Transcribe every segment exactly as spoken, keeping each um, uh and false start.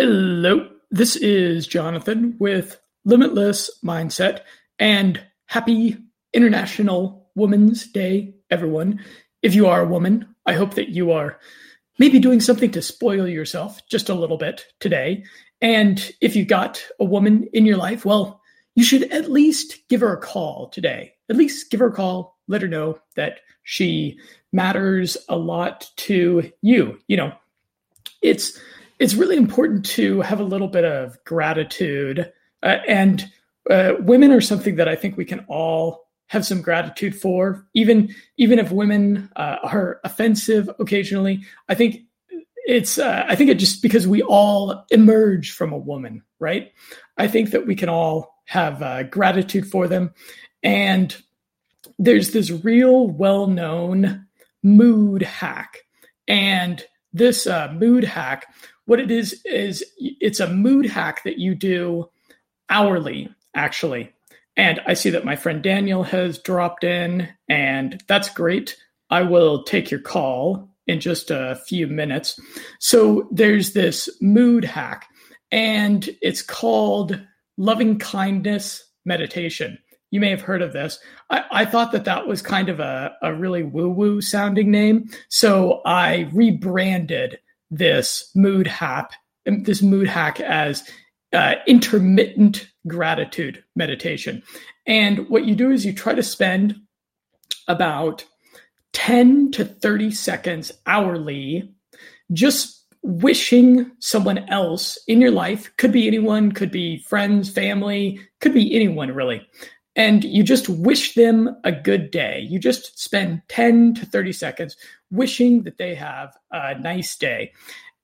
Hello, this is Jonathan with Limitless Mindset, and happy International Women's Day, everyone. If you are a woman, I hope that you are maybe doing something to spoil yourself just a little bit today. And if you've got a woman in your life, well, you should at least give her a call today. At least give her a call. Let her know that she matters a lot to you. You know, it's... It's really important to have a little bit of gratitude. Uh, and uh, women are something that I think we can all have some gratitude for, even, even if women uh, are offensive occasionally. I think it's, uh, I think it just because we all emerge from a woman, right? I think that we can all have uh, gratitude for them. And there's this real well-known mood hack. And this uh, mood hack, what it is, is it's a mood hack that you do hourly, actually. And I see that my friend Daniel has dropped in, and that's great. I will take your call in just a few minutes. So there's this mood hack, and it's called loving kindness meditation. You may have heard of this. I, I thought that that was kind of a, a really woo-woo sounding name. So I rebranded this mood hack, this mood hack as uh, intermittent gratitude meditation. And what you do is you try to spend about ten to thirty seconds hourly just wishing someone else in your life, could be anyone, could be friends, family, could be anyone really. And you just wish them a good day. You just spend ten to thirty seconds wishing that they have a nice day.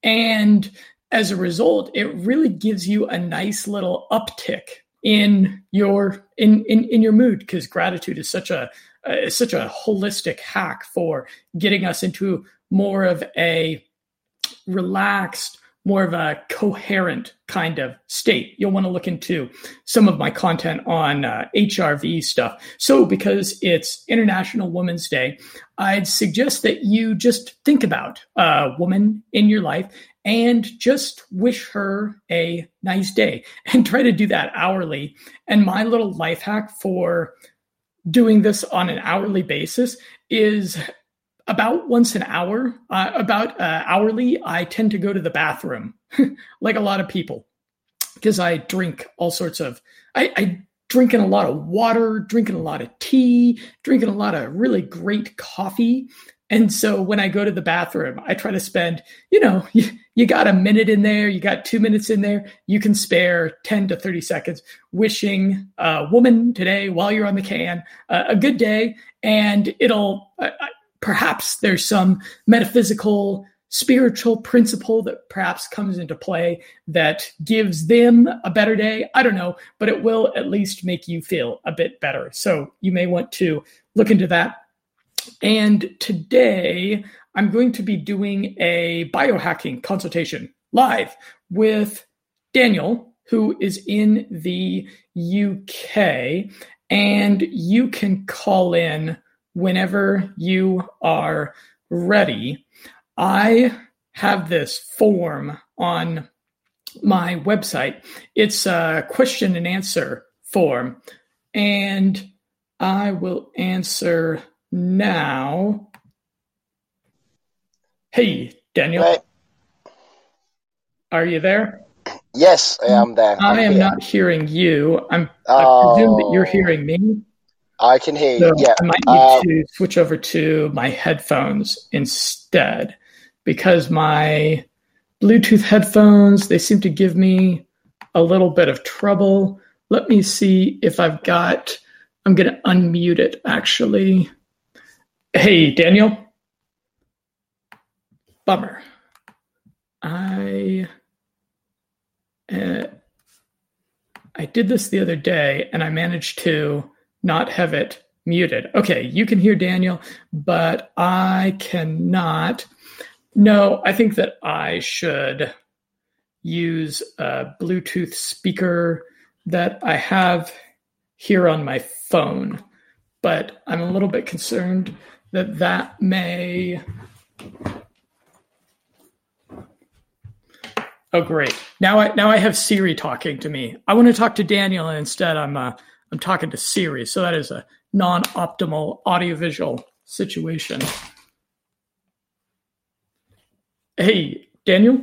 And as a result, it really gives you a nice little uptick in your in in, in your mood, because gratitude is such a uh, such a holistic hack for getting us into more of a relaxed, more of a coherent kind of state. You'll want to look into some of my content on uh, H R V stuff. So because it's International Women's Day, I'd suggest that you just think about a woman in your life and just wish her a nice day, and try to do that hourly. And my little life hack for doing this on an hourly basis is about once an hour, uh, about uh, hourly, I tend to go to the bathroom, like a lot of people, because I drink all sorts of, I, I drink in a lot of water, drinking a lot of tea, drinking a lot of really great coffee. And so when I go to the bathroom, I try to spend, you know, you, you got a minute in there, you got two minutes in there, you can spare ten to thirty seconds wishing a woman today while you're on the can uh, a good day. And it'll, I, I, perhaps there's some metaphysical, spiritual principle that perhaps comes into play that gives them a better day. I don't know, but it will at least make you feel a bit better. So you may want to look into that. And today I'm going to be doing a biohacking consultation live with Daniel, who is in the U K, and you can call in whenever you are ready. I have this form on my website. It's a question and answer form, and I will answer now. Hey, Daniel. Hey. Are you there? Yes, I am there. I I'm am here. Not hearing you. I'm, oh. I presume that you're hearing me. I can hear you, so yeah. I might need uh, to switch over to my headphones instead, because my Bluetooth headphones, they seem to give me a little bit of trouble. Let me see if I've got, I'm going to unmute it, actually. Hey, Daniel. Bummer. I... Uh, I did this the other day, and I managed to not have it muted. Okay, you can hear Daniel, but I cannot. No, I think that I should use a Bluetooth speaker that I have here on my phone, but I'm a little bit concerned that that may, Oh, great. Now I now I have Siri talking to me. I want to talk to Daniel, and instead I'm uh, I'm talking to Siri. So that is a non-optimal audiovisual situation. Hey, Daniel?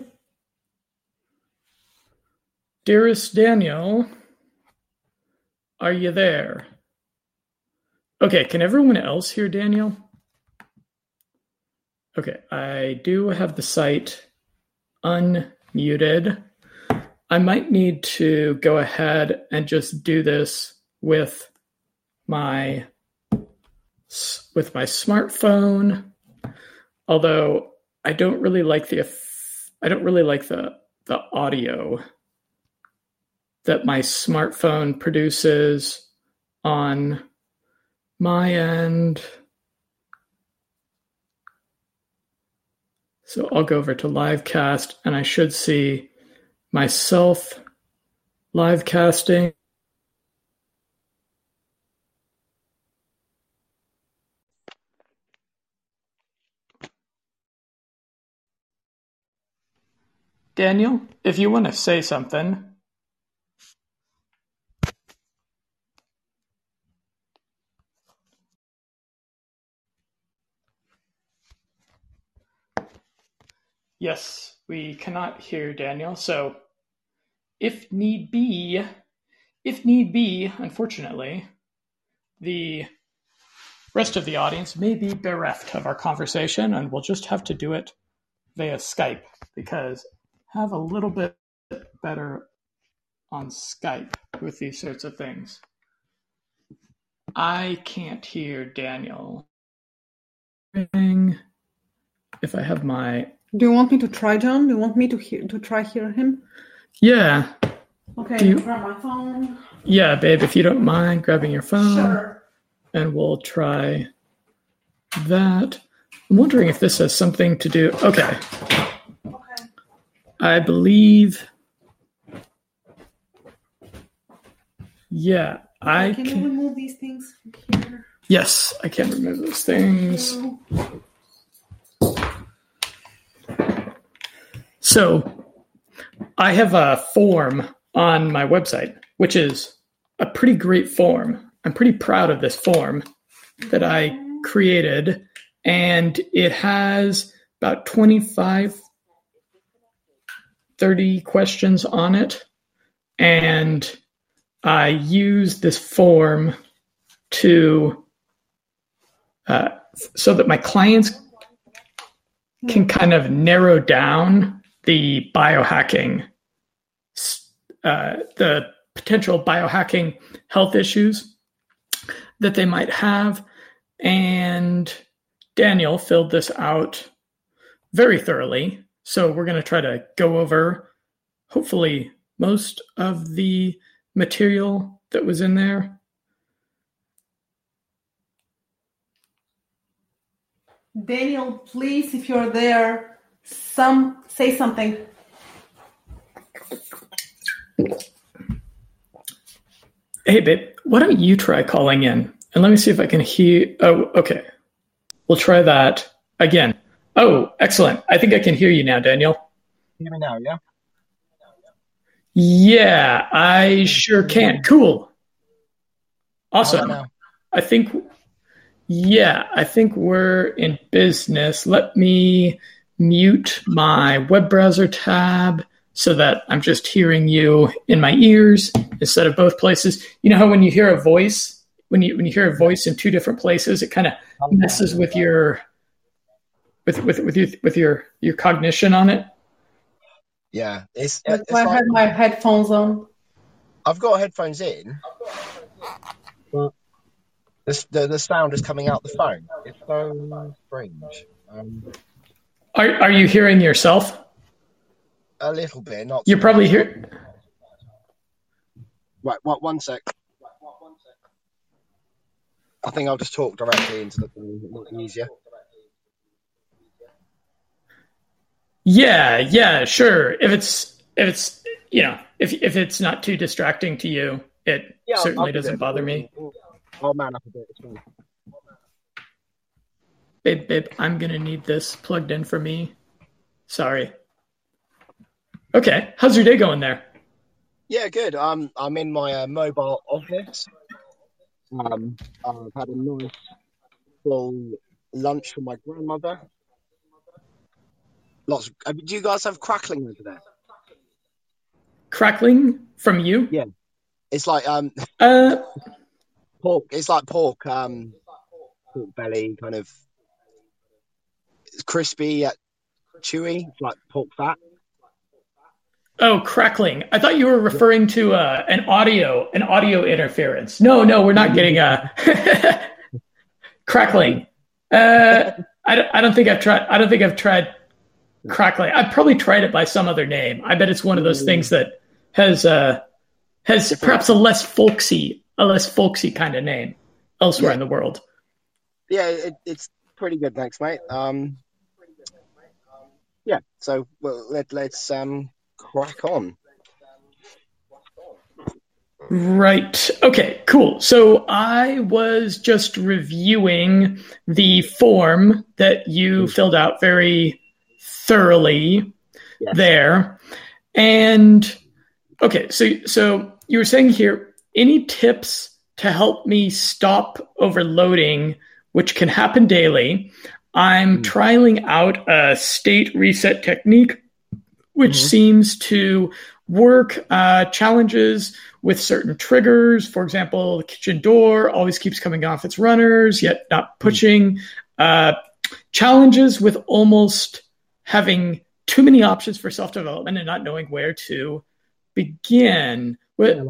Dearest Daniel, are you there? Okay, can everyone else hear Daniel? Okay, I do have the site unmuted. I might need to go ahead and just do this with my with my smartphone, although I don't really like the I don't really like the the audio that my smartphone produces on my end. So I'll go over to live cast, and I should see myself live casting. Daniel, if you want to say something. Yes, we cannot hear Daniel. So if need be, if need be, unfortunately, the rest of the audience may be bereft of our conversation, and we'll just have to do it via Skype, because have a little bit better on Skype with these sorts of things. I can't hear Daniel. If I have my... Do you want me to try, John? Do you want me to hear, to try hear him? Yeah. Okay, you... grab my phone. Yeah, babe, if you don't mind grabbing your phone. Sure. And we'll try that. I'm wondering if this has something to do... Okay. I believe, yeah, I can. Can you remove these things from here? Yes, I can remove those things. So I have a form on my website, which is a pretty great form. I'm pretty proud of this form that I created, and it has about twenty-five, thirty questions on it, and I use this form to uh, so that my clients can kind of narrow down the biohacking, uh, the potential biohacking health issues that they might have. And Daniel filled this out very thoroughly. So we're going to try to go over, hopefully, most of the material that was in there. Daniel, please, if you're there, some say something. Hey, babe, why don't you try calling in? And let me see if I can hear. Oh, okay. We'll try that again. Oh, excellent. I think I can hear you now, Daniel. You hear me now, yeah? Yeah, I sure can. Cool. Awesome. I, I think, yeah, I think we're in business. Let me mute my web browser tab so that I'm just hearing you in my ears instead of both places. You know how when you hear a voice, when you when you hear a voice in two different places, it kind of messes with your... With with with your with your, your cognition on it. Yeah, it's. It's I like, had my headphones on. I've got headphones in. But the, the the sound is coming out the phone. It's so strange. Um, are Are you hearing yourself? A little bit, not. You're probably hearing. Right. What? One sec. I think I'll just talk directly into the phone. It's nothing easier. Yeah, yeah, sure. If it's if it's you know if if it's not too distracting to you, it yeah, certainly I'll doesn't bother me. I'll man up a bit. Babe, babe, I'm gonna need this plugged in for me. Sorry. Okay. How's your day going there? Yeah, good. Um, I'm in my uh, mobile office. Um, I've had a nice full lunch from my grandmother. Lots of, uh, do you guys have crackling over there? Crackling from you? Yeah. It's like um uh, pork. It's like pork, um, pork belly, kind of it's crispy yet chewy, like pork fat. Oh, crackling! I thought you were referring to uh, an audio, an audio interference. No, no, we're not getting uh, crackling. Uh, I don't, I don't think I've tried. I don't think I've tried crackling. I've probably tried it by some other name. I bet it's one of those things that has. Uh, Has perhaps a less folksy, a less folksy kind of name elsewhere yeah. in the world. Yeah, it, it's pretty good, thanks, mate. Um, yeah, so well, let let's um, crack on. Right. Okay. Cool. So I was just reviewing the form that you mm-hmm. filled out very thoroughly yes. there, and. Okay, so so you were saying here, any tips to help me stop overloading, which can happen daily? I'm mm-hmm. trialing out a state reset technique, which mm-hmm. seems to work. Uh, challenges with certain triggers, for example, the kitchen door always keeps coming off its runners, yet not pushing. Mm-hmm. Uh, challenges with almost having too many options for self-development and not knowing where to begin. With,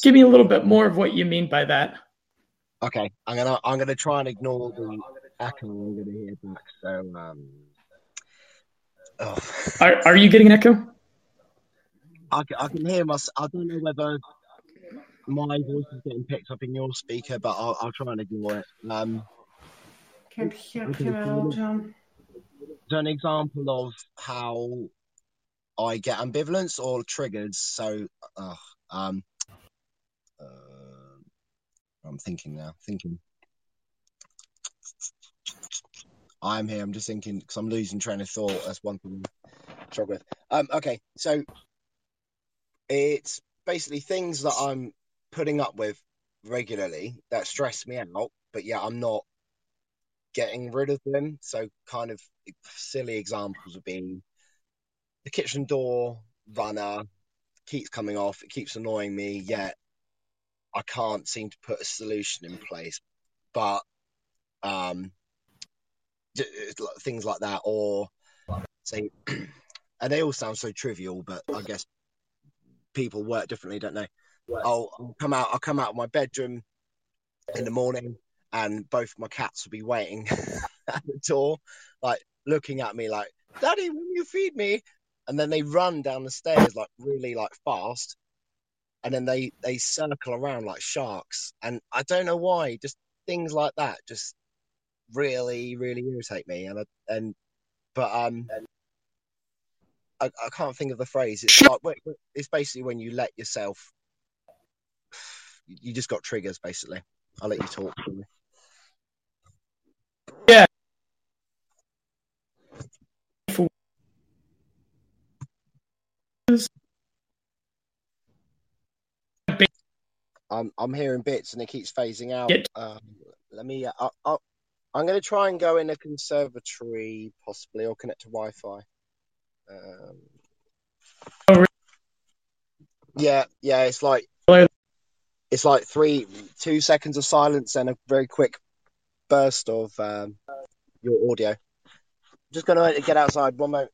give me a little bit more of what you mean by that. Okay, I'm gonna I'm gonna try and ignore the echo. I'm gonna hear back. So, um, oh. are are you getting an echo? I, I can hear myself. I don't know whether my voice is getting picked up in your speaker, but I'll, I'll try and ignore it. Um, can hear okay, so John. An example of how I get ambivalence or triggers. So, uh, um, uh, I'm thinking now. Thinking. I'm here. I'm just thinking because I'm losing train of thought. That's one thing I struggle with. Um, okay, so it's basically things that I'm putting up with regularly that stress me out, but yeah, I'm not getting rid of them. So, kind of silly examples would be. The kitchen door runner keeps coming off. It keeps annoying me, yet I can't seem to put a solution in place. But um, d- things like that, or say, and they all sound so trivial, but I guess people work differently, don't they? Right. I'll, I'll come out. I'll come out of my bedroom in the morning, and both my cats will be waiting at the door, like looking at me, like, "Daddy, will you feed me?" And then they run down the stairs, like, really, like, fast. And then they, they circle around like sharks. And I don't know why, just things like that just really, really irritate me. And, I, and but um, I, I can't think of the phrase. It's like, it's basically when you let yourself, you just got triggers, basically. I'll let you talk to me. Yeah. I'm I'm hearing bits and it keeps phasing out. Um, let me. Uh, I'll, I'm going to try and go in a conservatory, possibly, or connect to Wi-Fi. Um, oh, really? Yeah, yeah. It's like it's like three, two seconds of silence and a very quick burst of um, your audio. I'm just going to get outside one moment.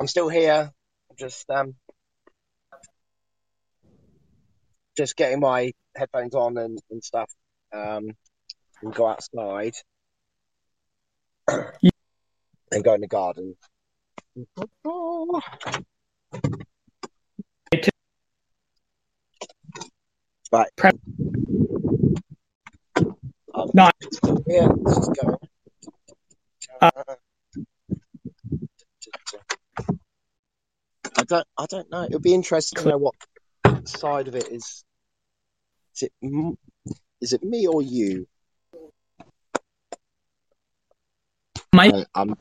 I'm still here. I'm just um. Just getting my headphones on and, and stuff, um, and go outside and go in the garden. Right. Um, no. Yeah, let's just go. Uh, I don't. I don't know. It'll be interesting to know what side of it is. Is it, is it me or you? My, no, I'm,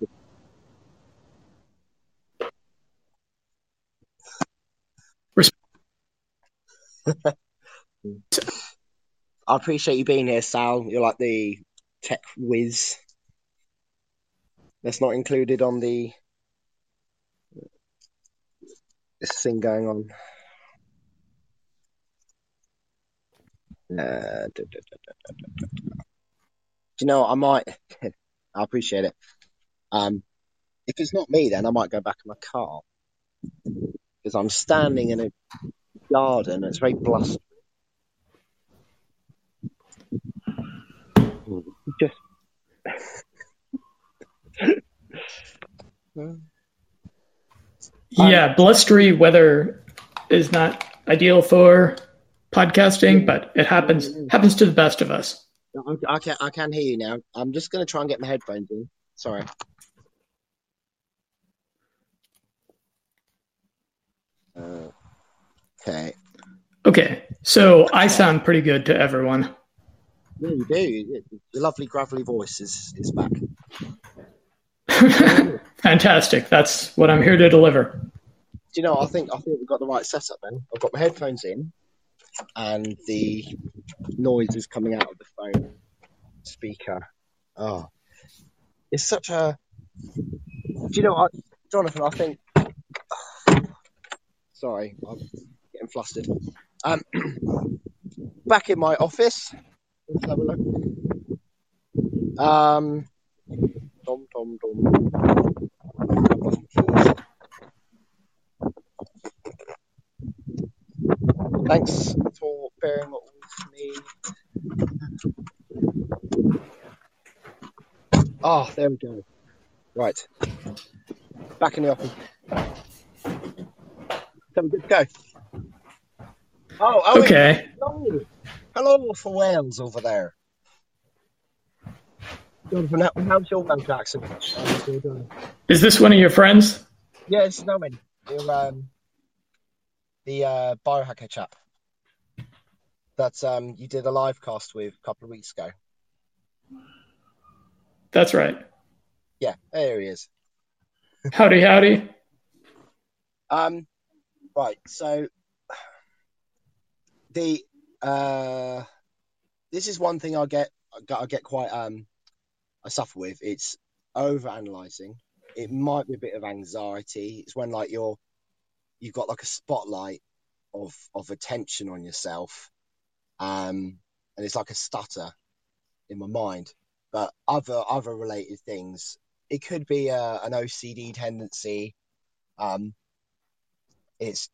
I appreciate you being here, Sal. You're like the tech whiz. That's not included on the this thing going on. Uh, do, do, do, do, do, do. Do you know what? I might. I appreciate it. Um, if it's not me, then I might go back in my car because I'm standing in a garden and it's very blustery. Just. Yeah, blustery weather is not ideal for podcasting, but it happens happens to the best of us. I can I can hear you now. I'm just going to try and get my headphones in. Sorry. Uh, okay. Okay. So I sound pretty good to everyone. Yeah, you do. The lovely gravelly voice is, is back. Fantastic. That's what I'm here to deliver. Do you know, I think I think we've got the right setup then. I've got my headphones in and the noise is coming out of the phone speaker. Oh. It's such a Do you know I, Jonathan, I think sorry, I'm getting flustered. Um back in my office. Let's have a look. Um Dom, dom, dom. Thanks for bearing up with me. Oh, there we go. Right. Back in the office. Have a good go. Oh, oh okay. Hello. Hello for Wales over there. Jonathan, how's your Welsh accent? Is this one of your friends? Yeah, it's Norman. Um, the uh, biohacker chap that um, you did a live cast with a couple of weeks ago. That's right. Yeah, there he is. Howdy, howdy. Um, right, so the uh, this is one thing I get. I get quite. Um, I suffer with, it's overanalyzing. It might be a bit of anxiety. It's when like you're you've got like a spotlight of of attention on yourself, um, and it's like a stutter in my mind. But other other related things, it could be a, an O C D tendency. Um, it's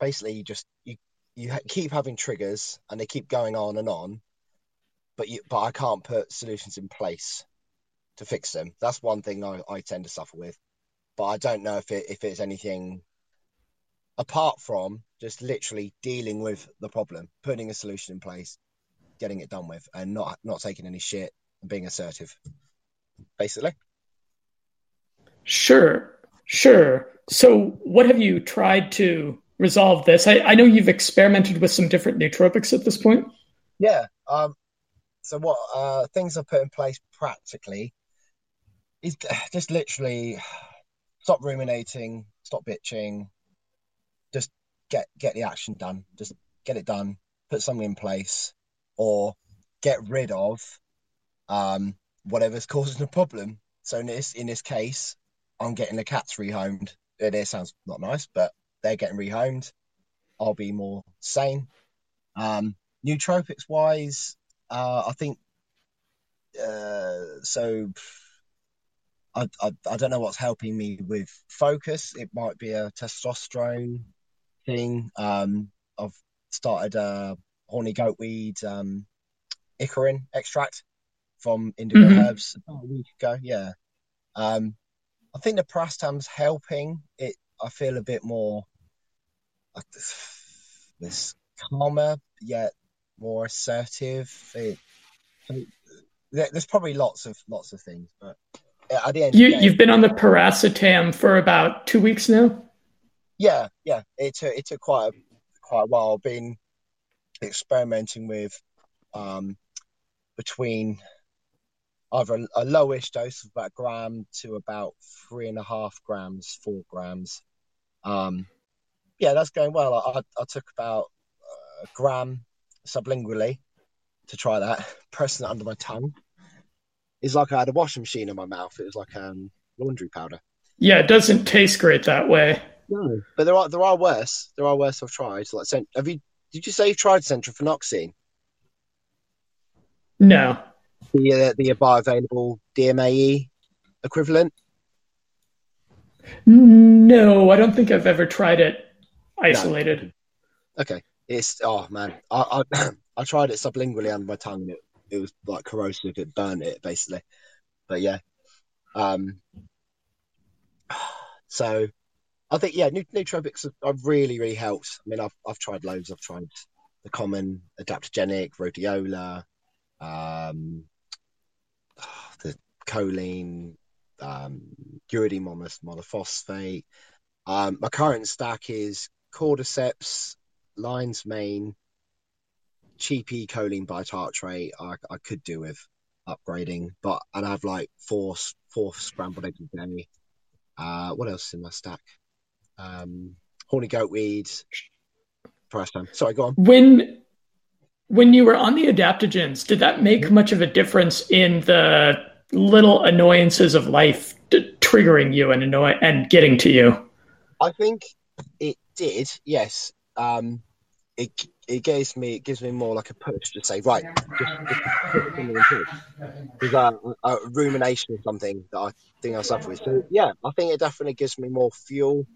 basically you just you you keep having triggers and they keep going on and on, but you but I can't put solutions in place to fix them. That's one thing I, I tend to suffer with, but I don't know if it if it's anything apart from just literally dealing with the problem, putting a solution in place, getting it done with, and not not taking any shit and being assertive, basically. Sure, sure. So what have you tried to resolve this? I, I know you've experimented with some different nootropics at this point. Yeah. Um. So what uh, things I've put in place practically. Is just literally stop ruminating, stop bitching, just get get the action done, just get it done, put something in place, or get rid of um, whatever's causing the problem. So in this in this case, I'm getting the cats rehomed. It sounds not nice, but they're getting rehomed. I'll be more sane. Um, nootropics wise, uh, I think uh, so. I, I I don't know what's helping me with focus. It might be a testosterone thing. Um, I've started a horny goat weed um, icarin extract from indigo mm-hmm. herbs about a week ago. Yeah, um, I think the Prastam's helping. It I feel a bit more like this, this calmer yet more assertive. It, it, there's probably lots of lots of things, but. At the end you, the you've been on the paracetam for about two weeks now? Yeah, yeah. It took, it took quite a, quite a while. I've been experimenting with um, between either a, a lowish dose of about a gram to about three and a half grams, four grams. Um, yeah, that's going well. I, I, I took about a gram sublingually to try that, pressing it under my tongue. It's like I had a washing machine in my mouth. It was like um, laundry powder. Yeah, it doesn't taste great that way. No, but there are there are worse. There are worse I've tried. Like, have you? Did you say you've tried centrofenoxine? No. The uh, the bioavailable D M A E equivalent. No, I don't think I've ever tried it isolated. No. Okay, it's oh man, I I, I tried it sublingually under my tongue. It, it was like corrosive. It burned it basically. But yeah, um, so I think yeah, nootropics have, have really really helped. I mean, I've I've tried loads. I've tried the common adaptogenic, rhodiola, um, the choline. Um, uridine monophosphate. Um, my current stack is Cordyceps, Lion's Mane, cheapy choline bitartrate. I, I could do with upgrading, but and I have like four four scrambled eggs a day. Uh, what else is in my stack? Um, horny goat weed. Price time. Sorry, go on. When when you were on the adaptogens, did that make much of a difference in the little annoyances of life t- triggering you and annoy and getting to you? I think it did, yes. Um, it it gives me it gives me more like a push to say right, just, just put something in here. There's a, a rumination or something that I think I suffer with. So yeah, I think it definitely gives me more fuel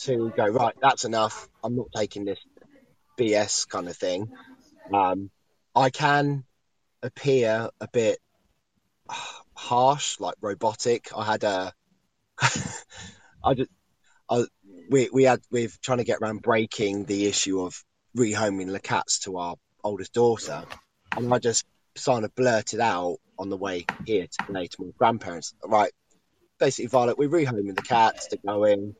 to go right. That's enough. I'm not taking this B S kind of thing. Um, I can appear a bit harsh, like robotic. I had a, I just, I, we we had we're trying to get around breaking the issue of rehoming the cats to our oldest daughter, and I just sort of blurted out on the way here today to my grandparents, right? Basically, Violet, we're rehoming the cats to go in.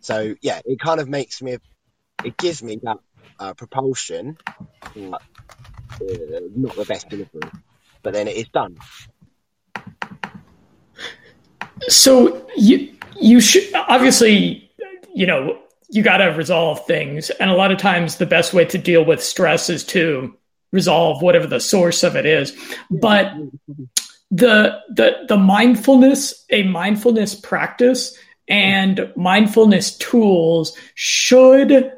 So yeah, it kind of makes me, it gives me that uh, propulsion, like, uh, not the best delivery, but then it is done. So you you should obviously, you know, you got to resolve things. And a lot of times the best way to deal with stress is to resolve whatever the source of it is. But the the the mindfulness, a mindfulness practice and mindfulness tools should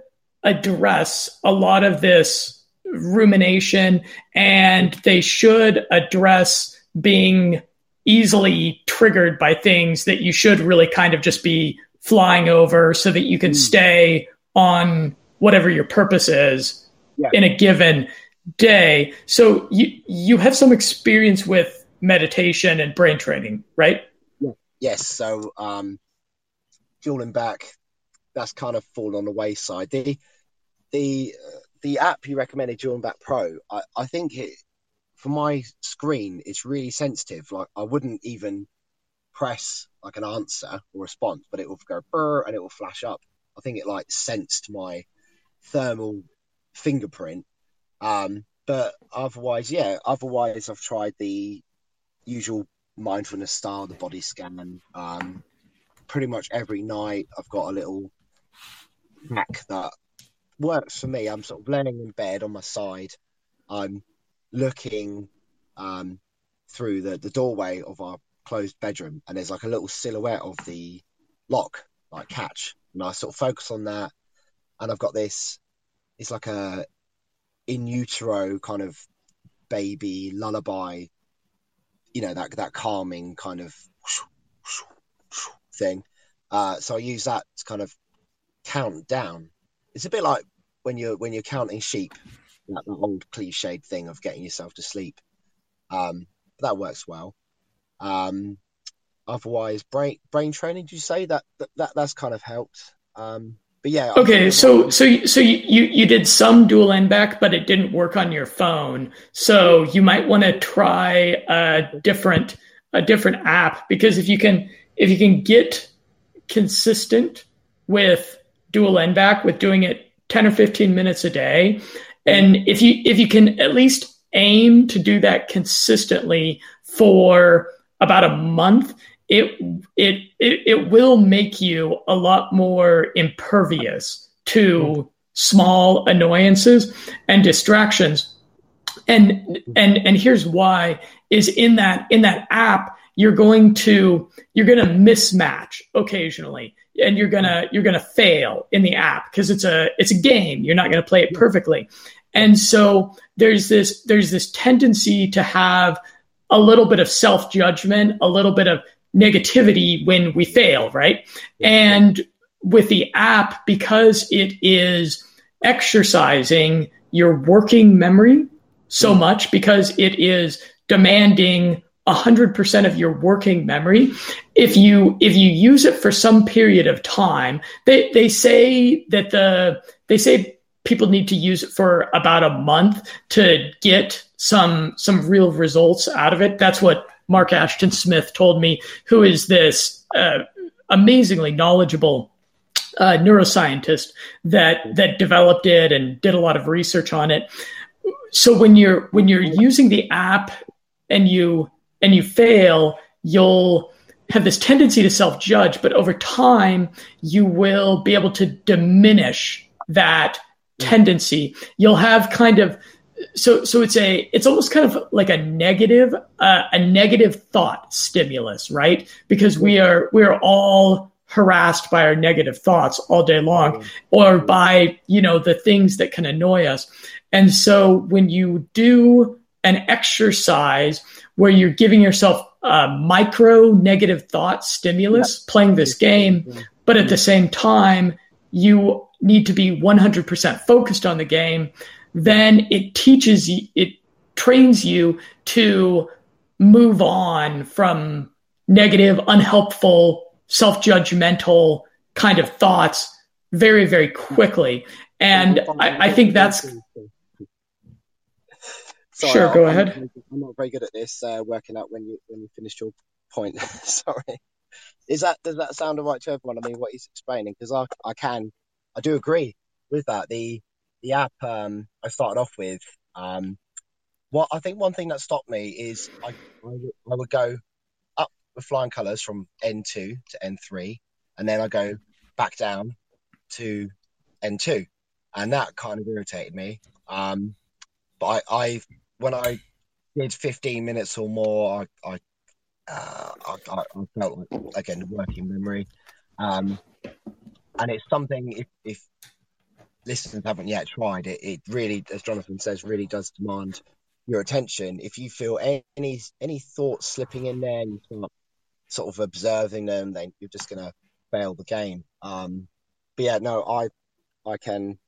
address a lot of this rumination, and they should address being easily triggered by things that you should really kind of just be flying over so that you can mm. stay on whatever your purpose is yeah. in a given day. So you, you have some experience with meditation and brain training, right? Yeah. Yes. So um, Dual N-Back, that's kind of fallen on the wayside. The, the, uh, the app you recommended, Dual N-Back Pro, I, I think it, for my screen, it's really sensitive. Like I wouldn't even press like an answer or response, but it will go brr and it will flash up. I think it like sensed my thermal fingerprint. Um, but otherwise, yeah, otherwise I've tried the usual mindfulness style, the body scan. Um, pretty much every night I've got a little hack that works for me. I'm sort of laying in bed on my side. I'm looking um through the the doorway of our closed bedroom, and there's like a little silhouette of the lock, like catch, and I sort of focus on that, and I've got this, it's like a in utero kind of baby lullaby, you know, that that calming kind of thing. Uh so I use that to kind of count down. It's a bit like when you're when you're counting sheep, that old cliched thing of getting yourself to sleep. Um, but that works well. Um, otherwise, brain brain training, did you say that, that, that that's kind of helped? Um, but yeah. Okay, so so so you, you did some Dual N-Back, but it didn't work on your phone. So you might want to try a different a different app, because if you can if you can get consistent with Dual N-Back, with doing it ten or fifteen minutes a day. And if you if you can at least aim to do that consistently for about a month, it it it, it will make you a lot more impervious to small annoyances and distractions. And, and, and here's why is in that, in that app, you're going to, you're going to mismatch occasionally, and you're going to, you're going to fail in the app because it's a, it's a game. You're not going to play it perfectly. And so there's this, there's this tendency to have a little bit of self-judgment, a little bit of negativity when we fail, right? And with the app, because it is exercising your working memory so much, because it is demanding one hundred percent of your working memory, if you if you use it for some period of time, they they say that the they say people need to use it for about a month to get some some real results out of it. That's what Mark Ashton Smith told me, who is this uh, amazingly knowledgeable uh, neuroscientist that that developed it and did a lot of research on it. So when you're when you're using the app and you and you fail, you'll have this tendency to self-judge, but over time you will be able to diminish that tendency. You'll have kind of so so it's a it's almost kind of like a negative uh, a negative thought stimulus, right? Because we are we are all harassed by our negative thoughts all day long, or by, you know, the things that can annoy us. And so when you do an exercise where you're giving yourself a micro negative thought stimulus, playing this game, but at the same time, you need to be one hundred percent focused on the game, then it teaches you, it trains you to move on from negative, unhelpful, self-judgmental kind of thoughts very, very quickly. And I, I think that's... Sorry, sure, go I'm, ahead. I'm not very good at this, uh, working out when you when you finished your point. Sorry. Is that Does that sound all right to everyone? I mean, what he's explaining, because I, I can, I do agree with that. The the app um, I started off with, um, what I think one thing that stopped me is I, I, would, I would go up with flying colours from N two to N three, and then I go back down to N two, and that kind of irritated me. Um, but I, I when I did fifteen minutes or more, I I, uh, I, I felt like, again, working memory, um, and it's something if, if listeners haven't yet tried it, it really, as Jonathan says, really does demand your attention. If you feel any any thoughts slipping in there, you start sort of observing them, then you're just gonna fail the game. Um, but yeah, no, I I can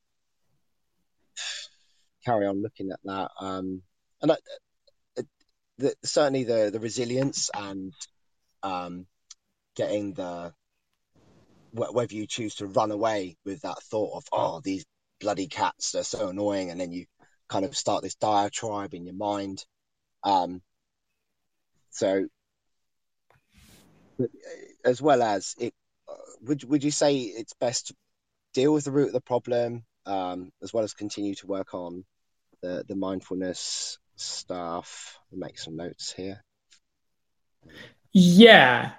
carry on looking at that, um, and I, uh, the, certainly the, the resilience and um, getting the wh- whether you choose to run away with that thought of, oh, these bloody cats, they're so annoying, and then you kind of start this diatribe in your mind. Um, so, as well as it, would would you say it's best to deal with the root of the problem, um, as well as continue to work on the the mindfulness stuff? Make some notes here. Yeah,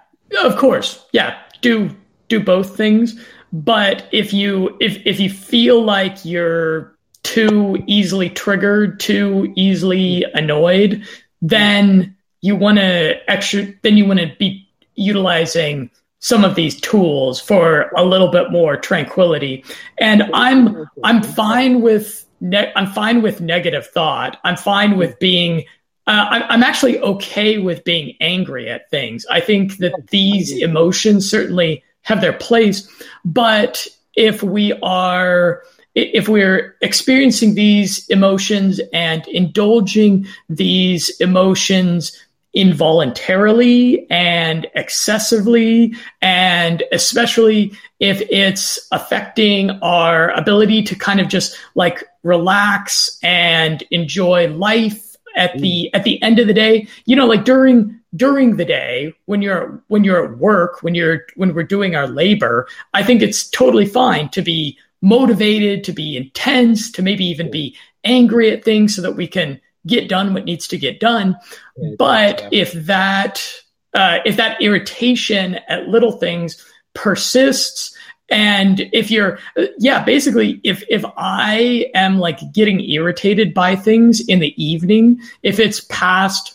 of course. Yeah, do do both things. But if you if if you feel like you're too easily triggered, too easily annoyed, then you want to extra. Then you want to be utilizing some of these tools for a little bit more tranquility. And I'm I'm fine with. Ne- I'm fine with negative thought. I'm fine with being, uh, I'm, I'm actually okay with being angry at things. I think that these emotions certainly have their place, but if we are, if we're experiencing these emotions and indulging these emotions involuntarily and excessively, and especially if it's affecting our ability to kind of just like relax and enjoy life at the at the end of the day, you know, like during during the day when you're when you're at work, when you're when we're doing our labor, I think it's totally fine to be motivated, to be intense, to maybe even be angry at things so that we can get done what needs to get done. But if that uh, if that irritation at little things persists And if you're, yeah, basically, if if I am like getting irritated by things in the evening, if it's past,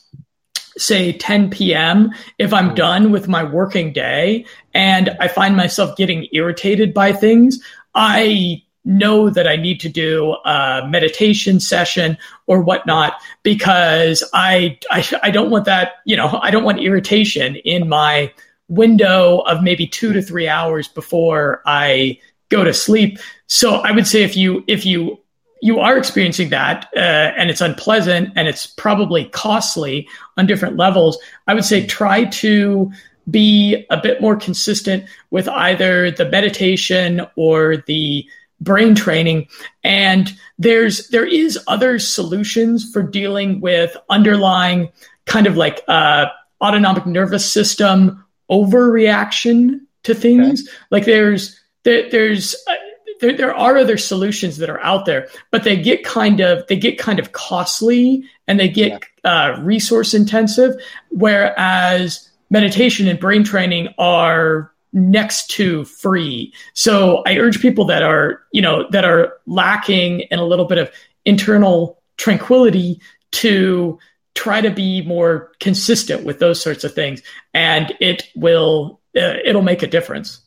say, ten p.m., if I'm done with my working day and I find myself getting irritated by things, I know that I need to do a meditation session or whatnot, because I, I, I don't want that, you know, I don't want irritation in my window of maybe two to three hours before I go to sleep. So I would say if you, if you, you are experiencing that, uh, and it's unpleasant and it's probably costly on different levels, I would say try to be a bit more consistent with either the meditation or the brain training. And there's, there is other solutions for dealing with underlying kind of like uh autonomic nervous system overreaction to things. Okay. Like there's, there, there's, uh, there, there are other solutions that are out there, but they get kind of, they get kind of costly and they get yeah. uh, resource intensive. Whereas meditation and brain training are next to free. So I urge people that are, you know, that are lacking in a little bit of internal tranquility to try to be more consistent with those sorts of things. And it will, uh, it'll make a difference.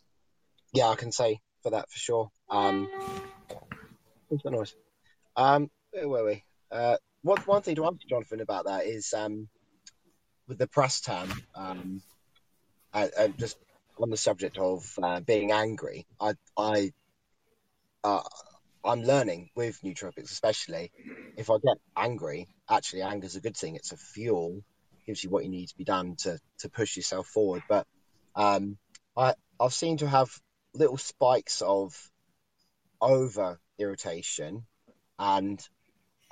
Yeah, I can say for that for sure. Um, what's that noise? Um, where were we? Uh, what, one thing to ask Jonathan about that is um, with the press term, um, I, I just, on the subject of uh, being angry, I, I, uh, I'm learning with nootropics, especially if I get angry, actually anger is a good thing. It's a fuel, gives you what you need to be done to, to push yourself forward. But um, I, I've seemed to have little spikes of over irritation, and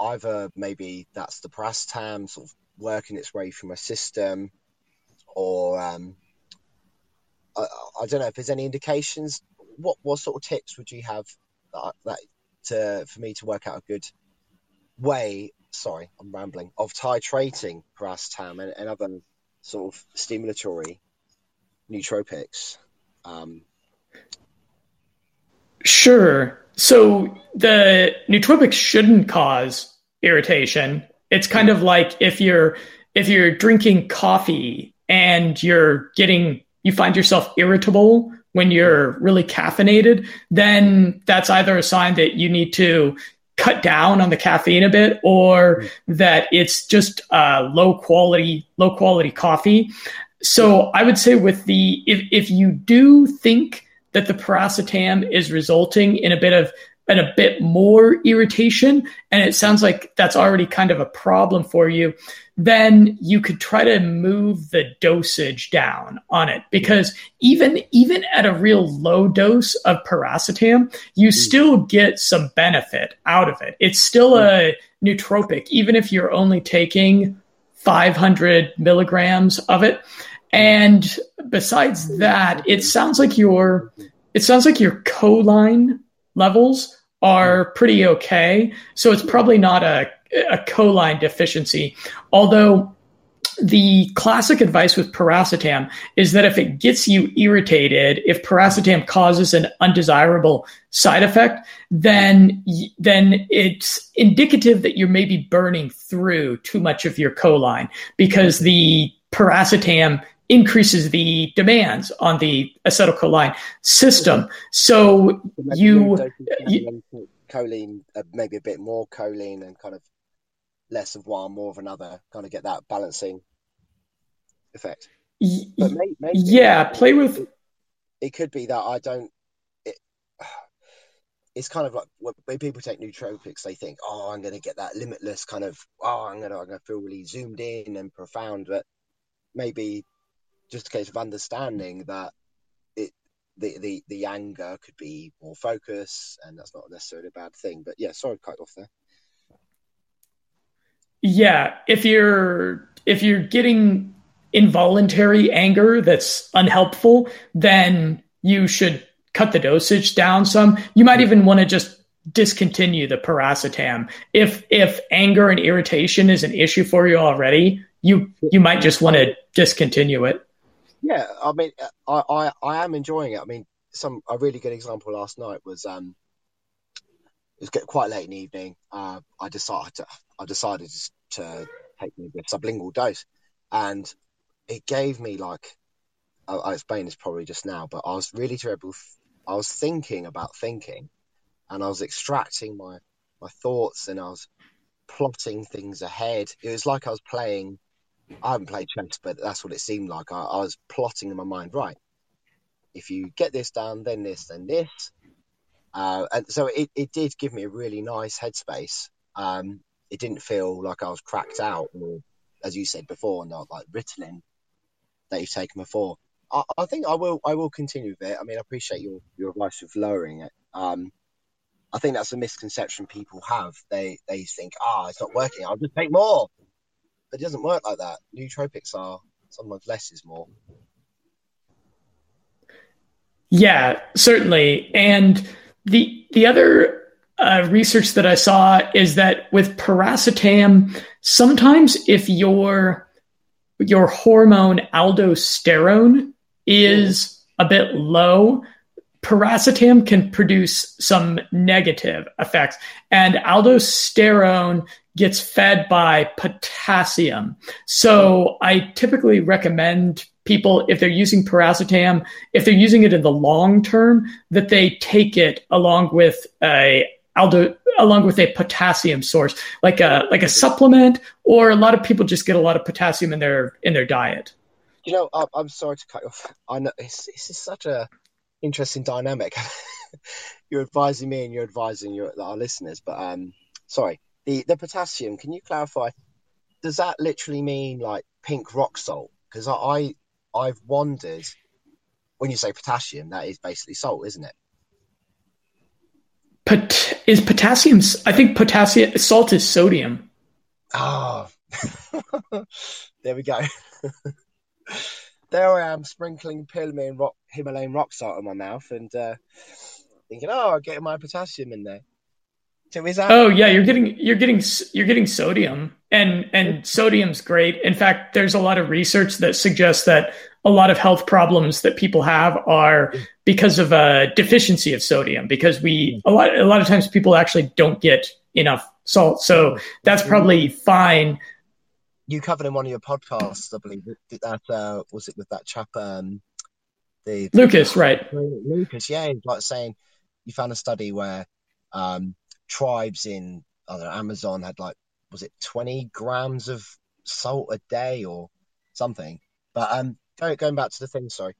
either maybe that's the pastime sort of working its way through my system, or um, I, I don't know if there's any indications. What what sort of tips would you have that, that to for me to work out a good way? Sorry, I'm rambling. Of titrating pastime and, and other sort of stimulatory nootropics. Um, sure. So the nootropics shouldn't cause irritation. It's kind of like if you're if you're drinking coffee and you're getting you find yourself irritable when you're really caffeinated, then that's either a sign that you need to cut down on the caffeine a bit, or that it's just uh, low quality, low quality coffee. So I would say with the, if, if you do think that the paracetam is resulting in a bit of, and a bit more irritation, and it sounds like that's already kind of a problem for you, then you could try to move the dosage down on it. Because even, even at a real low dose of paracetam, you still get some benefit out of it. It's still a nootropic, even if you're only taking five hundred milligrams of it. And besides that, it sounds like your, it sounds like your choline levels are pretty okay. So it's probably not a, a choline deficiency. Although the classic advice with paracetam is that if it gets you irritated, if paracetam causes an undesirable side effect, then, then it's indicative that you're maybe burning through too much of your choline, because the paracetam increases the demands on the acetylcholine system. So you, you choline, uh, maybe a bit more choline and kind of less of one, more of another, kind of get that balancing effect. But maybe, maybe yeah, play with. It, it could be that I don't. It, it's kind of like when people take nootropics, they think, "Oh, I'm going to get that limitless kind of. Oh, I'm going to, I'm going to feel really zoomed in and profound," but maybe just a case of understanding that it the, the, the anger could be more focus, and that's not necessarily a bad thing. But yeah, sorry, cut off there. Yeah, if you're if you're getting involuntary anger that's unhelpful, then you should cut the dosage down some. You might even want to just discontinue the paracetam. If if anger and irritation is an issue for you already, you you might just want to discontinue it. Yeah, I mean, I, I, I am enjoying it. I mean, some a really good example last night was um, it was getting quite late in the evening. Uh, I decided to, I decided to take a sublingual dose, and it gave me like I, I explained this probably just now, but I was really terrible. I was thinking about thinking, and I was extracting my my thoughts, and I was plotting things ahead. It was like I was playing. I haven't played chess, but that's what it seemed like. I, I was plotting in my mind, right? If you get this done, then this, then this. Uh, and so it, it did give me a really nice headspace. Um, it didn't feel like I was cracked out, or, as you said before, not like Ritalin that you've taken before. I, I think I will I will continue with it. I mean, I appreciate your, your advice with lowering it. Um, I think that's a misconception people have. They, they think, ah, it's not working. I'll just take more. But it doesn't work like that. Nootropics are sometimes less is more. Yeah, certainly. And the the other uh, research that I saw is that with paracetam, sometimes if your your hormone aldosterone is a bit low, paracetam can produce some negative effects. And aldosterone gets fed by potassium. So I typically recommend people, if they're using paracetam, if they're using it in the long term, that they take it along with a aldo, along with a potassium source, like a like a supplement, or a lot of people just get a lot of potassium in their in their diet. You know, I'm, I'm sorry to cut you off. I know it's this is such a interesting dynamic. You're advising me and you're advising your our listeners, but um, sorry. The the potassium, can you clarify, does that literally mean like pink rock salt? Because I, I, I've wondered, when you say potassium, that is basically salt, isn't it? Pot- is potassium, I think potassium, salt is sodium. Ah, oh. There we go. There I am, sprinkling Himalayan rock, Himalayan rock salt in my mouth and uh, thinking, oh, I'm getting my potassium in there. So is that- oh yeah, you're getting you're getting you're getting sodium, and and sodium's great. In fact, there's a lot of research that suggests that a lot of health problems that people have are because of a deficiency of sodium. Because we a lot a lot of times people actually don't get enough salt, so that's probably fine. You covered in one of your podcasts, I believe that uh, was it with that chap, um, the Lucas, right? Lucas, yeah, like saying you found a study where. Um, tribes in I don't know, Amazon had like was it twenty grams of salt a day or something, but um going, going back to the thing, sorry,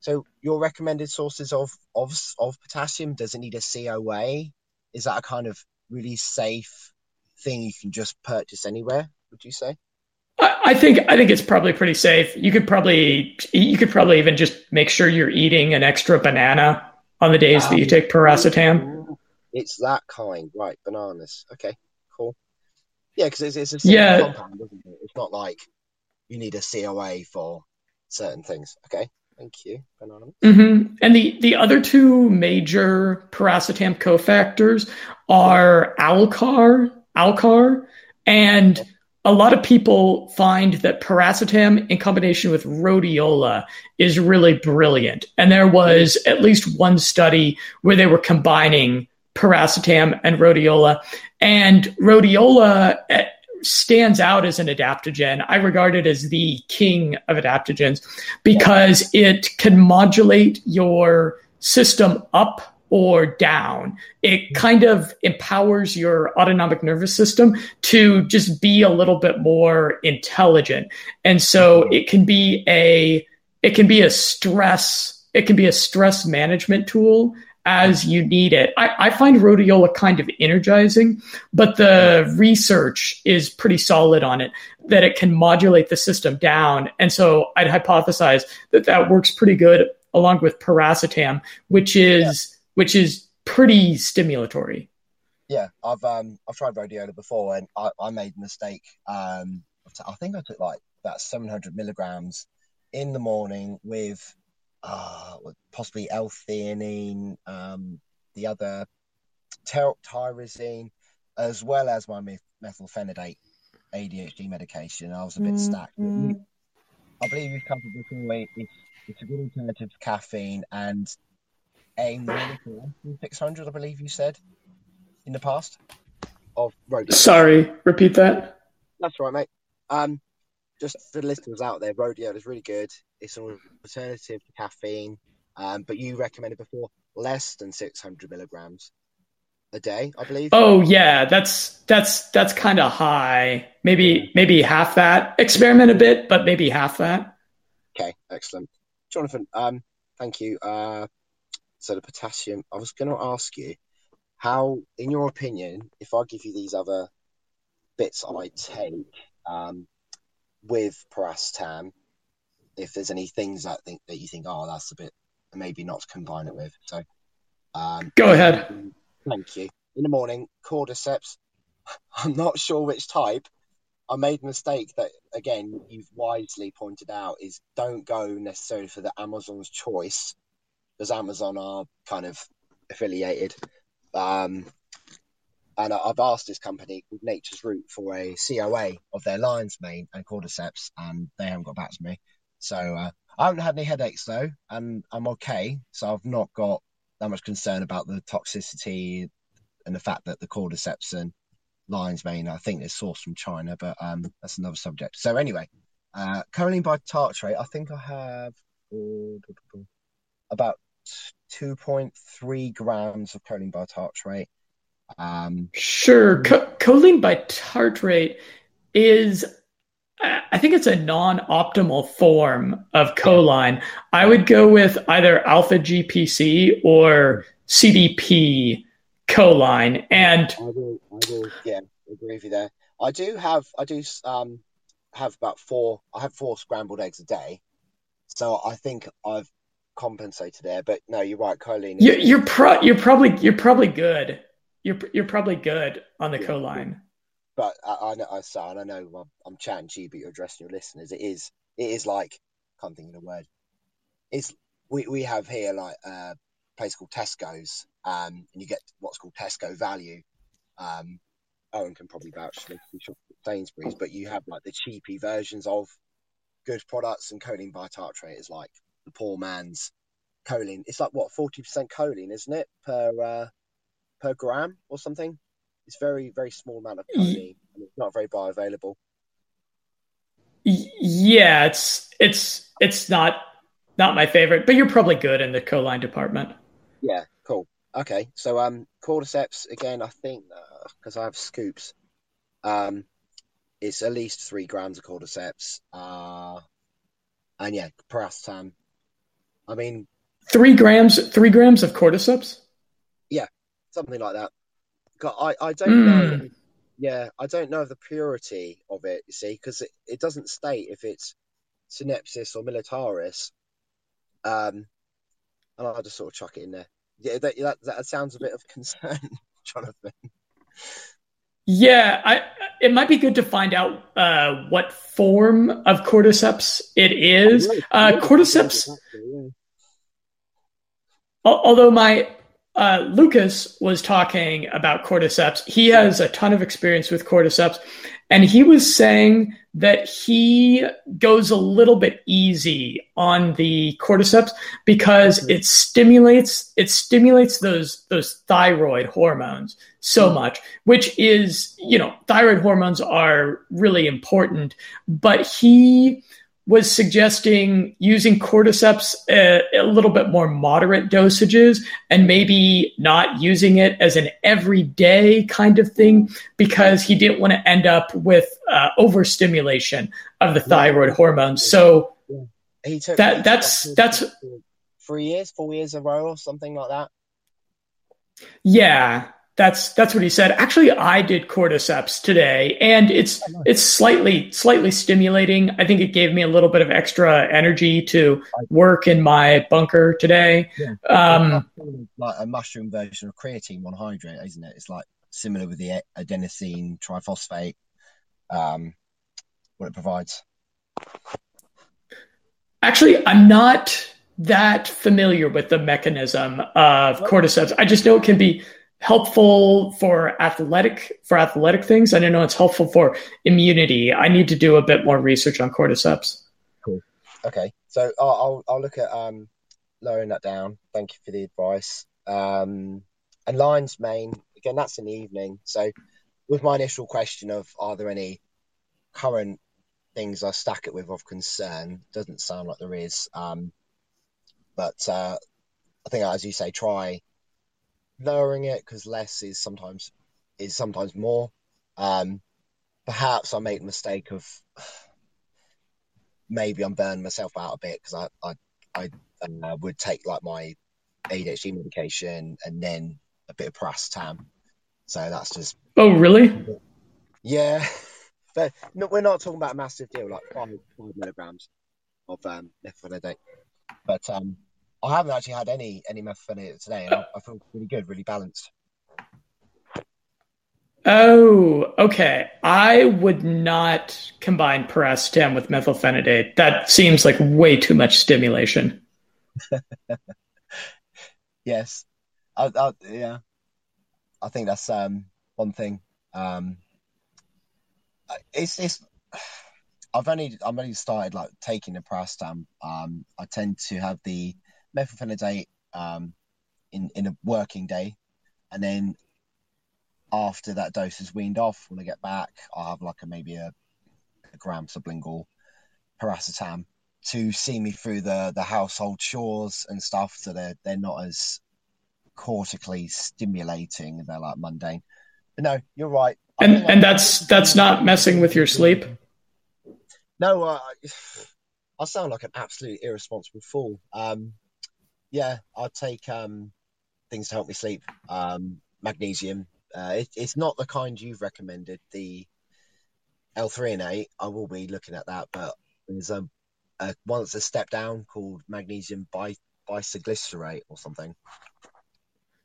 so your recommended sources of of of potassium, does it need a C O A? Is that a kind of really safe thing you can just purchase anywhere, would you say? I think I think it's probably pretty safe. You could probably you could probably even just make sure you're eating an extra banana on the days um, that you take paracetam. It's that kind, right? Bananas. Okay, cool. Yeah, because it's, it's a simple yeah. compound, isn't it? It's not like you need a C O A for certain things. Okay, thank you. Bananas. Mm-hmm. And the, the other two major paracetam cofactors are Alcar, Alcar, and a lot of people find that paracetam in combination with rhodiola is really brilliant. And there was at least one study where they were combining paracetam and rhodiola, and rhodiola stands out as an adaptogen. I regard it as the king of adaptogens because it can modulate your system up or down. It kind of empowers your autonomic nervous system to just be a little bit more intelligent. And so it can be a it can be a stress it can be a stress management tool as you need it. I, I find rhodiola kind of energizing, but the research is pretty solid on it, that it can modulate the system down. And so I'd hypothesize that that works pretty good along with paracetam, which is yeah. which is pretty stimulatory. Yeah, I've um, I've tried rhodiola before, and I, I made a mistake. Um, I think I took like about seven hundred milligrams in the morning with Uh, possibly L-theanine, um, the other ter- tyrosine, as well as my me- methylphenidate A D H D medication. I was a bit mm-hmm. stacked. I believe you've covered this. It's a good alternative to caffeine, and a six hundred, I believe you said, in the past. Of road. Sorry, repeat that. That's all right, mate. Um, just for the listeners out there, rodeo is really good. It's an alternative to caffeine, um, but you recommended before less than six hundred milligrams a day, I believe. Oh yeah, that's that's that's kind of high. Maybe maybe half that. Experiment a bit, but maybe half that. Okay, excellent, Jonathan. Um, thank you. Uh, so the potassium. I was going to ask you how, in your opinion, if I give you these other bits I take um, with Parastam, if there's any things that think that you think, oh, that's a bit, maybe not to combine it with. So um, go ahead. Thank you. In the morning, Cordyceps. I'm not sure which type. I made a mistake that, again, you've wisely pointed out, is don't go necessarily for the Amazon's choice, because Amazon are kind of affiliated. Um, and I've asked this company called Nature's Root for a C O A of their Lion's Mane and Cordyceps, and they haven't got back to me. So uh, I haven't had any headaches, though, and I'm okay. So I've not got that much concern about the toxicity and the fact that the Cordyceps and Lion's Mane, I think, is sourced from China, but um, that's another subject. So anyway, uh, currently by tartrate, I think I have uh, about two point three grams of choline bitartrate. Um, sure. Co- choline bitartrate is, I think it's a non-optimal form of choline. I would go with either alpha G P C or C D P choline. And I will, I will, yeah, agree with you there. I do have, I do um, have about four. I have four scrambled eggs a day, so I think I've compensated there. But no, you're right, choline. You're you're, pro- you're probably you're probably good. You're you're probably good on the yeah, choline. But I, I know, I saw, and I know I'm, I'm chatting to you, but you're addressing your listeners. It is, it is like, I can't think of the word. It's we we have here like a place called Tesco's, um, and you get what's called Tesco value. Um, Owen can probably vouch for Sainsbury's, but you have like the cheapy versions of good products, and choline bitartrate is like the poor man's choline. It's like what forty percent choline, isn't it, per uh, per gram or something? It's very, very small amount of choline, and it's not very bioavailable. Yeah, it's it's it's not not my favorite, but you're probably good in the choline department. Yeah, cool. Okay, so um, Cordyceps again. I think because uh, I have scoops, um, it's at least three grams of Cordyceps. Uh, and yeah, Parastam. I mean, three grams, three grams of Cordyceps. Yeah, something like that. God, I, I don't mm. know. Yeah, I don't know the purity of it, you see, because it, it doesn't state if it's Synapsis or Militaris. Um, and I'll just sort of chuck it in there. Yeah, that that, that sounds a bit of concern, Jonathan. Yeah, I, it might be good to find out uh, what form of Cordyceps it is. Oh, really? Uh, Cordyceps, yeah. although my... Uh, Lucas was talking about Cordyceps. He has a ton of experience with Cordyceps, and he was saying that he goes a little bit easy on the Cordyceps because it stimulates it stimulates those those thyroid hormones so much, which is, you know, thyroid hormones are really important, but he was suggesting using Cordyceps a, a little bit more moderate dosages and maybe not using it as an everyday kind of thing because he didn't want to end up with uh, overstimulation of the thyroid yeah. hormones. So yeah. he took that. He took that's like that's three years, four years in a row, or something like that. Yeah, that's that's what he said. Actually, I did Cordyceps today, and it's oh, nice. it's slightly slightly stimulating. I think it gave me a little bit of extra energy to work in my bunker today. Yeah. Um, like a mushroom version of creatine monohydrate, isn't it? It's like similar with the adenosine triphosphate. Um, what it provides. Actually, I'm not that familiar with the mechanism of Cordyceps. I just know it can be helpful for athletic for athletic things. I don't know it's helpful for immunity. I need to do a bit more research on Cordyceps. Cool. Okay, so I'll I'll, I'll look at um lowering that down. Thank you for the advice. Um, and Lion's Mane, again, that's in the evening. So with my initial question of are there any current things I stack it with of concern, doesn't sound like there is. Um, but uh, I think, as you say, try lowering it, because less is sometimes is sometimes more. Um, perhaps I make the mistake of maybe I'm burning myself out a bit, because I, I I uh, would take like my A D H D medication and then a bit of Prastam. So that's just... Oh, really? Yeah. But no, we're not talking about a massive deal, like five, five milligrams of um, methylphenidate. But um, I haven't actually had any any methylphenidate today, and I, I feel really good, really balanced. Oh, okay. I would not combine Prastam with methylphenidate. That seems like way too much stimulation. Yes. I, I, yeah. I think that's um, one thing. Um, it's, it's, I've only, I've only started like taking the Prastam. Um, I tend to have the methylphenidate um, in, in a working day. And then after that dose is weaned off, when I get back, I'll have like a, maybe a, a gram sublingual paracetam to see me through the, the household chores and stuff. So they're, they're not as cortically stimulating. They're like mundane. But no, you're right. And and I'm, that's that's not messing with your sleep? No, uh, I sound like an absolute irresponsible fool. Um, yeah, I take um, things to help me sleep. Um, magnesium. Uh, it, it's not the kind you've recommended, the L three and eight. I will be looking at that, but there's a, a one that's a step down called magnesium bi- bisoglycerate or something.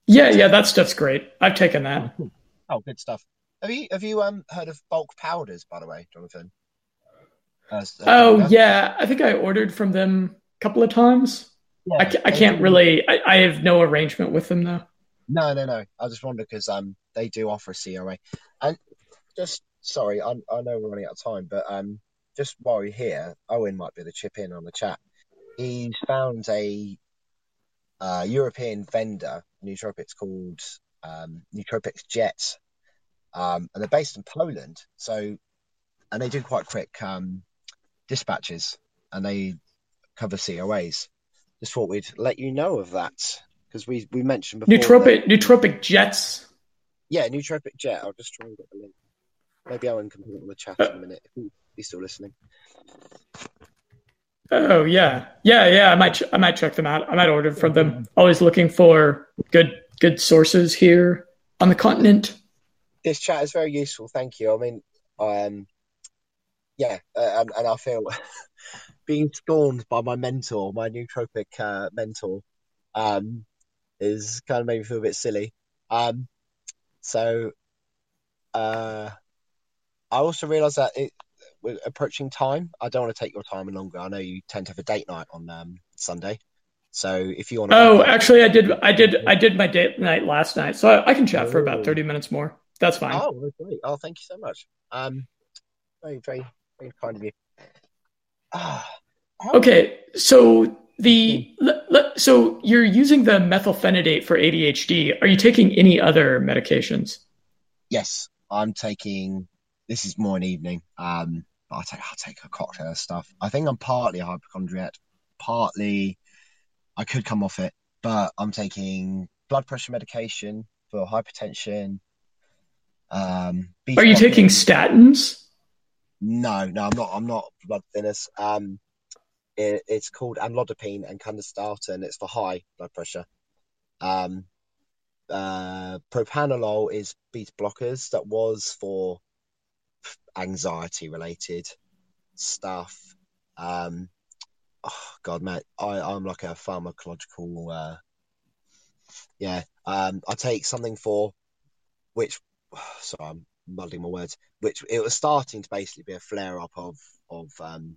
Yeah, yeah, that stuff's great. I've taken that. Oh, good stuff. Have you have you um heard of bulk powders, by the way, Jonathan? Uh, oh uh, yeah, I think I ordered from them a couple of times. Yeah, I, ca- I can't really. I, I have no arrangement with them though. No, no, no. I just wonder because um they do offer a C R A. And just sorry, I I know we're running out of time, but um just while you're here, Owen might be able to chip in on the chat. He's found a uh, European vendor nootropics called um, Nootropics Jet. Um, and they're based in Poland, so and they do quite quick um, dispatches, and they cover C O As. Just thought we'd let you know of that because we, we mentioned before nootropic that, nootropic jets. Yeah, nootropic jet. I'll just try and get the link. Maybe Owen can put it on the chat uh, in a minute if he's still listening. Oh yeah, yeah, yeah. I might ch- I might check them out. I might order from them. Always looking for good good sources here on the continent. This chat is very useful. Thank you. I mean, um, yeah, uh, and, and I feel being scorned by my mentor, my nootropic uh, mentor, um, is kind of made me feel a bit silly. Um, so uh, I also realise that it, we're approaching time. I don't want to take your time any longer. I know you tend to have a date night on um, Sunday. So if you want to... Oh, actually, I did, I did, I did my date night last night, so I, I can chat Ooh. for about thirty minutes more. That's fine. Oh, great. Oh, thank you so much. Um, very, very, very kind of you. Ah, okay, so the so you're using the methylphenidate for A D H D. Are you taking any other medications? Yes, I'm taking. This is more an evening. Um, but I take I take a cocktail of stuff. I think I'm partly a hypochondriac. Partly, I could come off it, but I'm taking blood pressure medication for hypertension. Um, Are you taking statins? No, no, I'm not. I'm not blood thinners. Um, it, it's called amlodipine and candestartin. It's for high blood pressure. Um, uh, propranolol is beta blockers. That was for anxiety related stuff. Um, oh God, man, I, I'm like a pharmacological. Uh, yeah, um, I take something for which. So I'm muddling my words, which it was starting to basically be a flare-up of of um,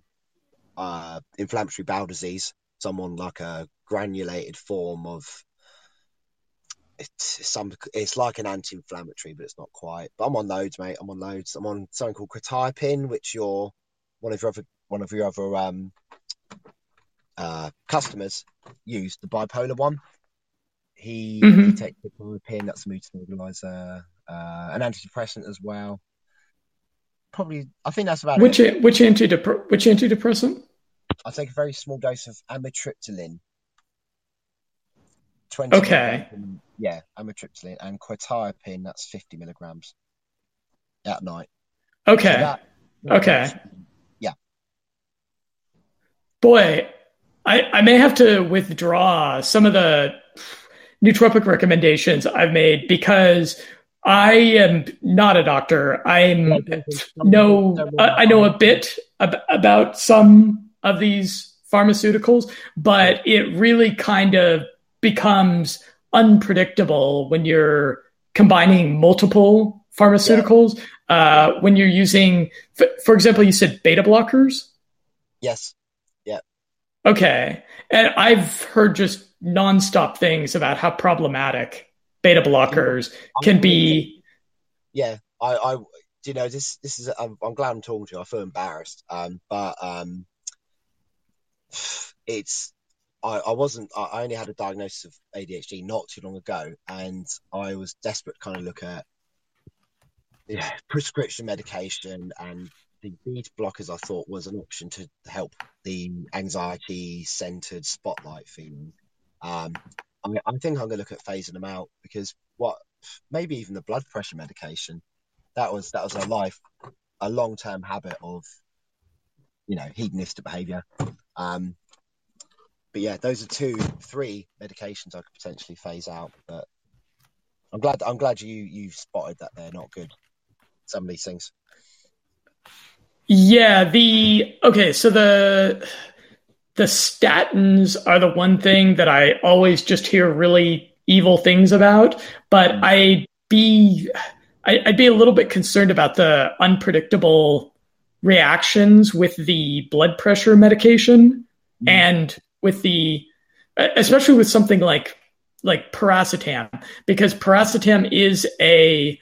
uh, inflammatory bowel disease, someone like a granulated form of it's some. It's like an anti-inflammatory, but it's not quite. But I'm on loads, mate. I'm on loads. I'm on something called quetiapine, which you're one of your other one of your other um, uh, customers use the bipolar one. He, mm-hmm. he takes a bupropion, that's a mood stabilizer, uh, an antidepressant as well. Probably, I think that's about which, it. Which antidepre- which antidepressant? I take a very small dose of amitriptyline. twenty okay. Milligrams. Yeah, amitriptyline and quetiapine. That's fifty milligrams at night. Okay. So that, okay. Yeah. Boy, I, I may have to withdraw some of the nootropic recommendations I've made because I am not a doctor. I'm no. I know a bit ab- about some of these pharmaceuticals, but it really kind of becomes unpredictable when you're combining multiple pharmaceuticals. Yeah. Uh, when you're using, for, for example, you said beta blockers? Yes. Yeah. Okay. And I've heard just nonstop things about how problematic beta blockers yeah. can be. Yeah. I, I, you know, this, this is, I'm, I'm glad I'm talking to you. I feel embarrassed. Um, but um, it's, I, I wasn't, I only had a diagnosis of A D H D not too long ago, and I was desperate to kind of look at yeah, prescription medication, and the beta blockers I thought was an option to help the anxiety-centered spotlight feeling. Um, I, mean, I think I'm going to look at phasing them out, because what, maybe even the blood pressure medication, that was, that was a life, a long-term habit of, you know, hedonistic behavior. Um, But yeah, those are two, three medications I could potentially phase out. But I'm glad I'm glad you you've spotted that they're not good. Some of these things. Yeah, the okay, so the the statins are the one thing that I always just hear really evil things about. But I'd be I, I'd be a little bit concerned about the unpredictable reactions with the blood pressure medication mm. and with the, especially with something like, like paracetam, because paracetam is a,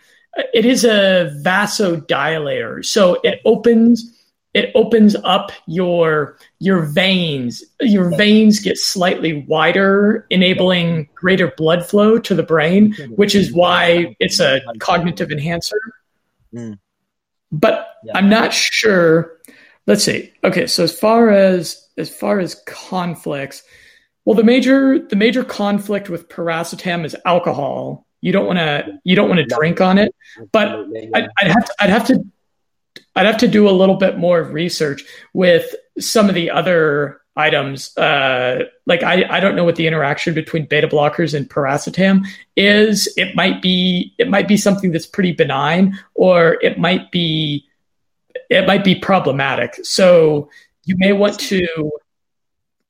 it is a vasodilator. So it opens, it opens up your, your veins, your veins get slightly wider, enabling greater blood flow to the brain, which is why it's a cognitive enhancer. Mm. But yeah. I'm not sure. Let's see. Okay. So as far as, As far as conflicts, well, the major the major conflict with paracetam is alcohol. You don't want to you don't want to drink on it, but I'd, I'd have to, I'd have to I'd have to do a little bit more research with some of the other items. Uh, like I, I don't know what the interaction between beta blockers and paracetam is. It might be it might be something that's pretty benign, or it might be it might be problematic. So. You may want to.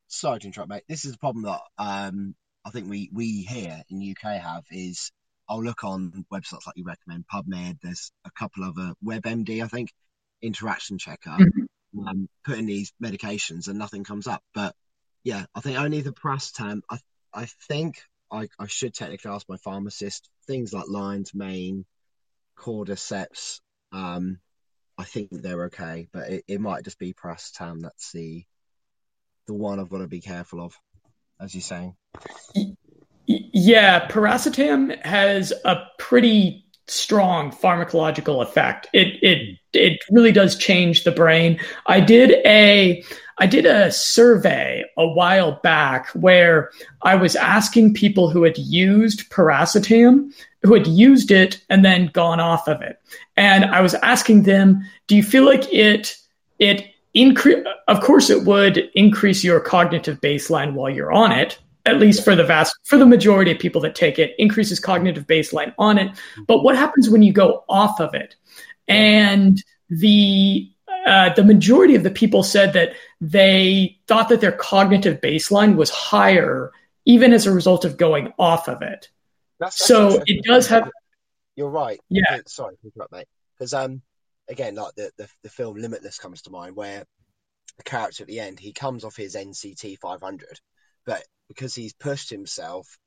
Sorry to interrupt, mate. This is a problem that um, I think we, we here in the U K have is I'll look on websites like you recommend, PubMed. There's a couple other WebMD, I think, interaction checker, mm-hmm. um, put in these medications and nothing comes up. But yeah, I think only the paracetam. I I think I, I should technically ask my pharmacist. Things like Lion's Mane, Cordyceps. Um, I think they're okay, but it, it might just be paracetam. That's the the one I've got to be careful of, as you're saying. Yeah, paracetam has a pretty strong pharmacological effect. It it it really does change the brain. I did a I did a survey a while back where I was asking people who had used paracetam, who had used it and then gone off of it. And I was asking them, do you feel like it, it increase, of course it would increase your cognitive baseline while you're on it, at least for the vast, for the majority of people that take it, increases cognitive baseline on it. But what happens when you go off of it? And the, uh, the majority of the people said that they thought that their cognitive baseline was higher, even as a result of going off of it. That's, that's so it does have. You're right. Yeah. Sorry to interrupt, mate. Because um, again, like the, the the film Limitless comes to mind, where the character at the end he comes off his N C T five hundred, but because he's pushed himself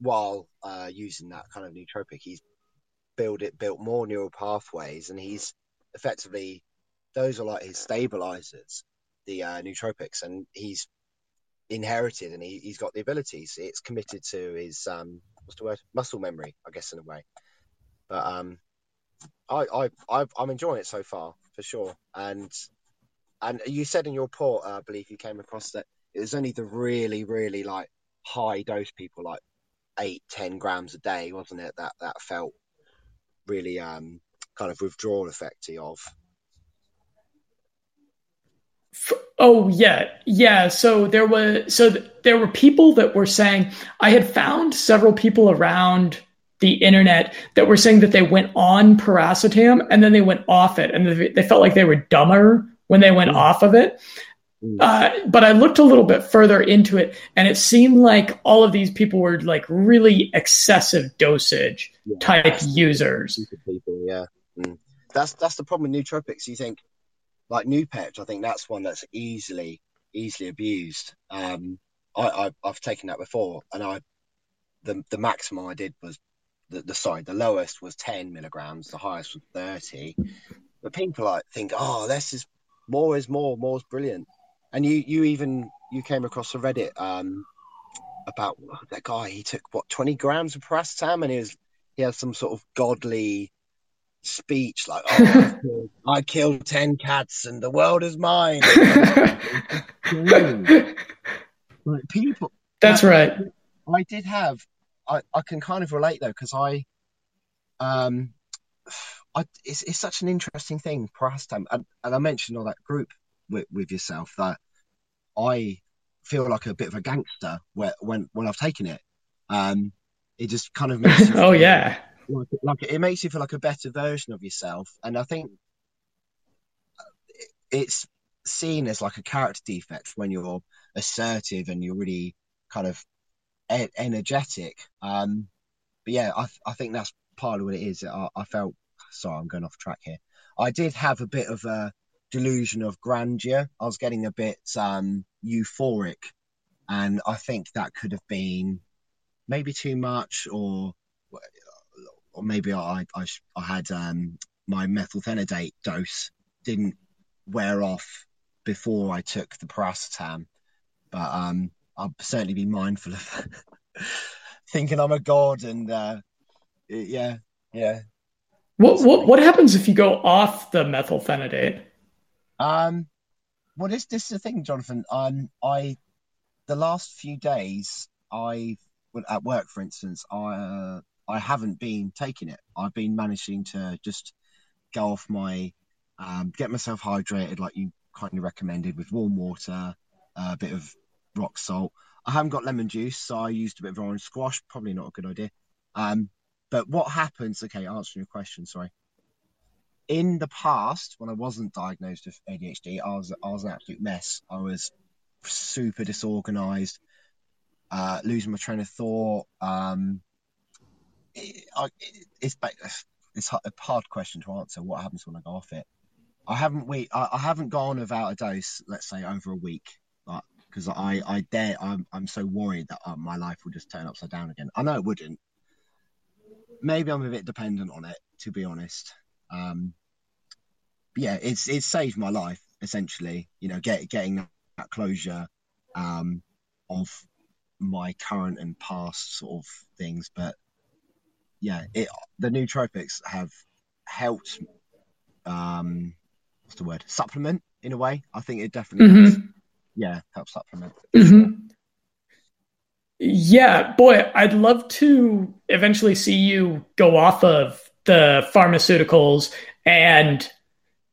while uh, using that kind of nootropic, he's built it, built more neural pathways, and he's effectively those are like his stabilizers, the uh, nootropics, and he's inherited, and he, he's got the abilities. It's committed to his um, what's the word? Muscle memory, I guess, in a way. But um, I, I I've, I'm enjoying it so far for sure. And and you said in your report, uh, I believe you came across that it was only the really really like high dose people, like eight ten grams a day, wasn't it? That that felt really um kind of withdrawal effecty of. Oh yeah. Yeah. So there was, so th- there were people that were saying, I had found several people around the internet that were saying that they went on paracetam and then they went off it. And they, they felt like they were dumber when they went mm. off of it. Mm. Uh, but I looked a little bit further into it, and it seemed like all of these people were like really excessive dosage yeah, type users. People, yeah. Mm. That's, that's the problem with nootropics. You think, like Nupet, I think that's one that's easily, easily abused. Um, I, I, I've taken that before, and I, the the maximum I did was, the, the sorry, the lowest was ten milligrams, the highest was thirty. But people like think, oh, less is more is more, more is brilliant. And you, you even you came across a Reddit um, about that guy. He took what twenty grams of paracetam, and he was he had some sort of godly speech like, oh, I killed ten cats and the world is mine. Like people, that's now, right. I did have, I, I can kind of relate though, because I, um, I it's, it's such an interesting thing, paracetam, and, and I mentioned on that group with, with yourself that I feel like a bit of a gangster where, when when I've taken it. Um, it just kind of makes you oh feel, yeah. Like it makes you feel like a better version of yourself, and I think it's seen as like a character defect when you're assertive and you're really kind of energetic. Um, but yeah, I, I think that's part of what it is. I, I felt sorry, I'm going off track here. I did have a bit of a delusion of grandeur. I was getting a bit um, euphoric, and I think that could have been maybe too much, or. Or maybe I I, I had um, my methylphenidate dose didn't wear off before I took the paracetam, but um, I'll certainly be mindful of thinking I'm a god and uh, yeah yeah. What what what happens if you go off the methylphenidate? Um, well, this this is the thing, Jonathan. Um, I the last few days I at work, for instance, I. Uh, I haven't been taking it. I've been managing to just go off my, um, get myself hydrated like you kindly recommended, with warm water, a bit of rock salt. I haven't got lemon juice, so I used a bit of orange squash. Probably not a good idea. Um, but what happens, okay, answering your question, sorry. In the past, when I wasn't diagnosed with A D H D, I was, I was an absolute mess. I was super disorganized, uh, losing my train of thought, um, It, it, it's it's a hard question to answer. What happens when I go off it? I haven't we I, I haven't gone without a dose, let's say, over a week, because like, I I dare I'm I'm so worried that uh, my life will just turn upside down again. I know it wouldn't. Maybe I'm a bit dependent on it, to be honest. Um, yeah, it's it's saved my life essentially. You know, get, getting that closure um, of my current and past sort of things, but. Yeah, it, the nootropics have helped. Um, what's the word? Supplement in a way. I think it definitely, mm-hmm. helps, yeah, helps supplement. Mm-hmm. Yeah, boy, I'd love to eventually see you go off of the pharmaceuticals and,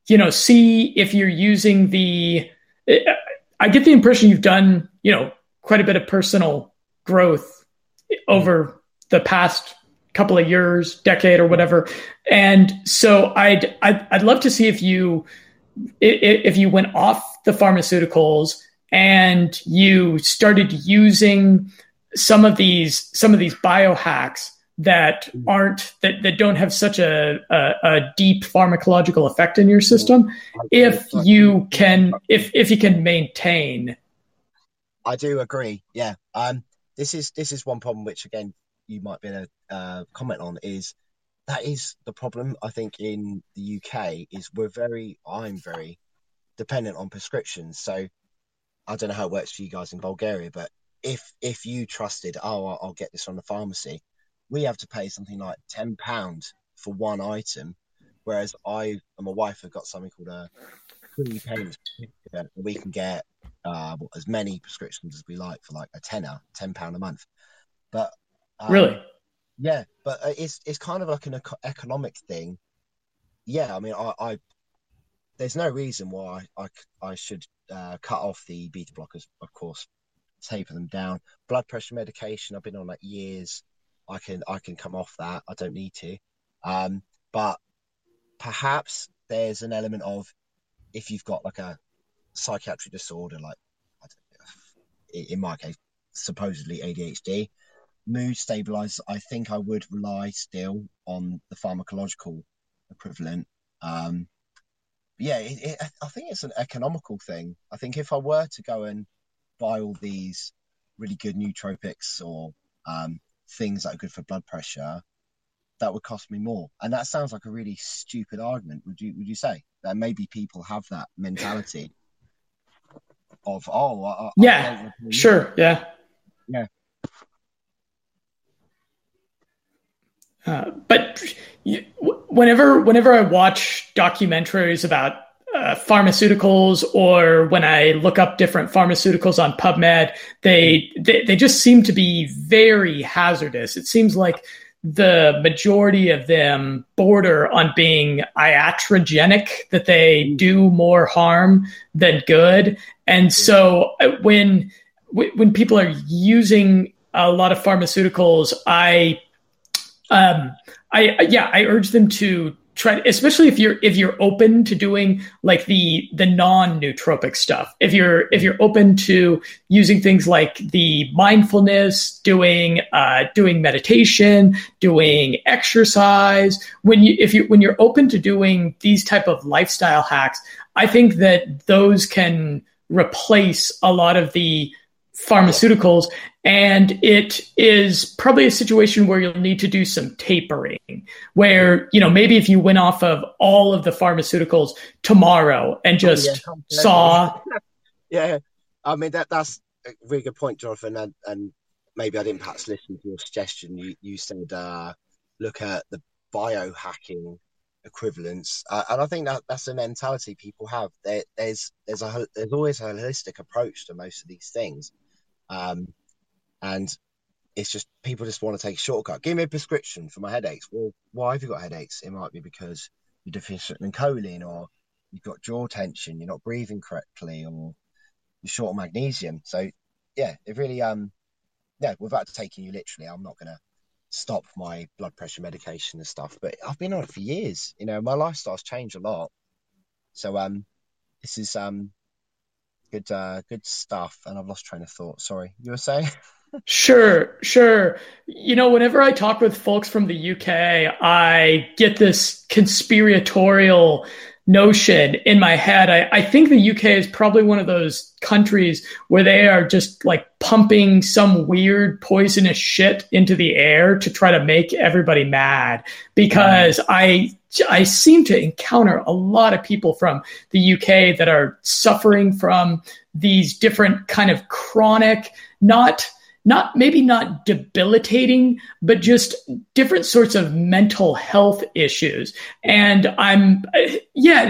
you know, see if you're using the. I get the impression you've done, you know, quite a bit of personal growth over the past. Couple of years, decade or whatever. And so I'd, I'd, I'd love to see if you, if you went off the pharmaceuticals and you started using some of these, some of these biohacks that aren't, that, that don't have such a, a, a deep pharmacological effect in your system. If you can, if, if you can maintain. I do agree. Yeah. Um, this is, this is one problem, which again, you might be able to uh, comment on, is that is the problem I think in the U K is we're very I'm very dependent on prescriptions. So I don't know how it works for you guys in Bulgaria, but if if you trusted, oh, I'll, I'll get this from the pharmacy, we have to pay something like ten pounds for one item, whereas I and my wife have got something called a pre-payment certificate. We can get uh, as many prescriptions as we like for like a tenner, ten pounds a month. But um, really, yeah, but it's it's kind of like an eco- economic thing. Yeah, I mean, I, I there's no reason why I, I should uh, cut off the beta blockers. Of course, taper them down. Blood pressure medication I've been on like years. I can I can come off that. I don't need to. Um, but perhaps there's an element of if you've got like a psychiatric disorder, like I don't know, in my case, supposedly A D H D, mood stabilizers. I think I would rely still on the pharmacological equivalent. Um, yeah, it, it, I think it's an economical thing. I think if I were to go and buy all these really good nootropics or um, things that are good for blood pressure, that would cost me more. And that sounds like a really stupid argument. Would you would you say that maybe people have that mentality of oh I, I, yeah I sure yeah yeah uh, but you, whenever whenever I watch documentaries about uh, pharmaceuticals, or when I look up different pharmaceuticals on PubMed, they, they they just seem to be very hazardous. It seems like the majority of them border on being iatrogenic, that they do more harm than good. And so when when people are using a lot of pharmaceuticals, I, um, I yeah, I urge them to try, especially if you're if you're open to doing like the the non-nootropic stuff. If you're if you're open to using things like the mindfulness, doing uh, doing meditation, doing exercise. When you if you when you're open to doing these type of lifestyle hacks, I think that those can replace a lot of the pharmaceuticals. And it is probably a situation where you'll need to do some tapering, where, you know, maybe if you went off of all of the pharmaceuticals tomorrow and just oh, yeah. saw. Yeah. I mean, that that's a really good point, Jonathan. And, and maybe I didn't perhaps listen to your suggestion. You, you said, uh, look at the biohacking equivalents. Uh, and I think that that's the mentality people have. There, there's, there's a, there's always a holistic approach to most of these things. Um, And it's just people just want to take a shortcut. Give me a prescription for my headaches. Well, why have you got headaches? It might be because you're deficient in choline, or you've got jaw tension, you're not breathing correctly, or you're short of magnesium. So, yeah, it really, um, yeah, without taking you literally, I'm not going to stop my blood pressure medication and stuff. But I've been on it for years. You know, my lifestyle's changed a lot. So, um, this is um, good, uh, good stuff. And I've lost train of thought. Sorry, you were saying? Sure, sure. You know, whenever I talk with folks from the U K, I get this conspiratorial notion in my head. I, I think the U K is probably one of those countries where they are just like pumping some weird poisonous shit into the air to try to make everybody mad, because yeah. I I seem to encounter a lot of people from the U K that are suffering from these different kind of chronic, not Not maybe not debilitating, but just different sorts of mental health issues. And I'm, yeah,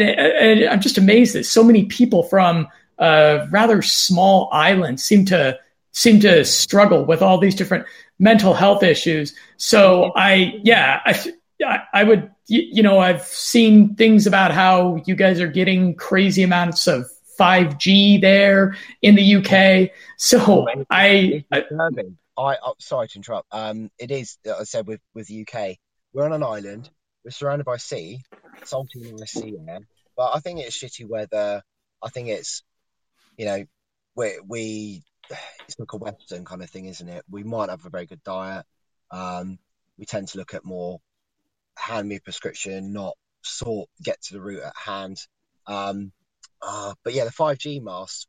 I'm just amazed that so many people from a rather small island seem to seem to struggle with all these different mental health issues. So I, yeah, I, I would, you know, I've seen things about how you guys are getting crazy amounts of five G there in the U K. So oh, I, I, I, oh, sorry to interrupt. Um, it is, like I said, with with the U K, we're on an island. We're surrounded by sea, salty and sea air. But I think it's shitty weather. I think it's, you know, we we it's like a Western kind of thing, isn't it? We might have a very good diet. Um, we tend to look at more hand me prescription, not sort get to the root at hand. Um. Uh, but yeah, the five G mast,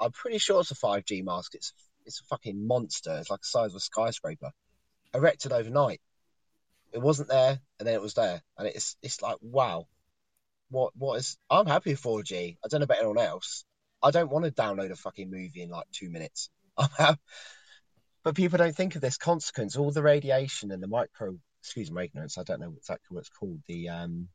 I'm pretty sure it's a five G mast. It's it's a fucking monster. It's like the size of a skyscraper. Erected overnight. It wasn't there, and then it was there. And it's it's like, wow. What what is... I'm happy with four G. I don't know about anyone else. I don't want to download a fucking movie in like two minutes. But people don't think of this consequence. All the radiation and the micro, excuse my ignorance, I don't know exactly what it's called. The, um,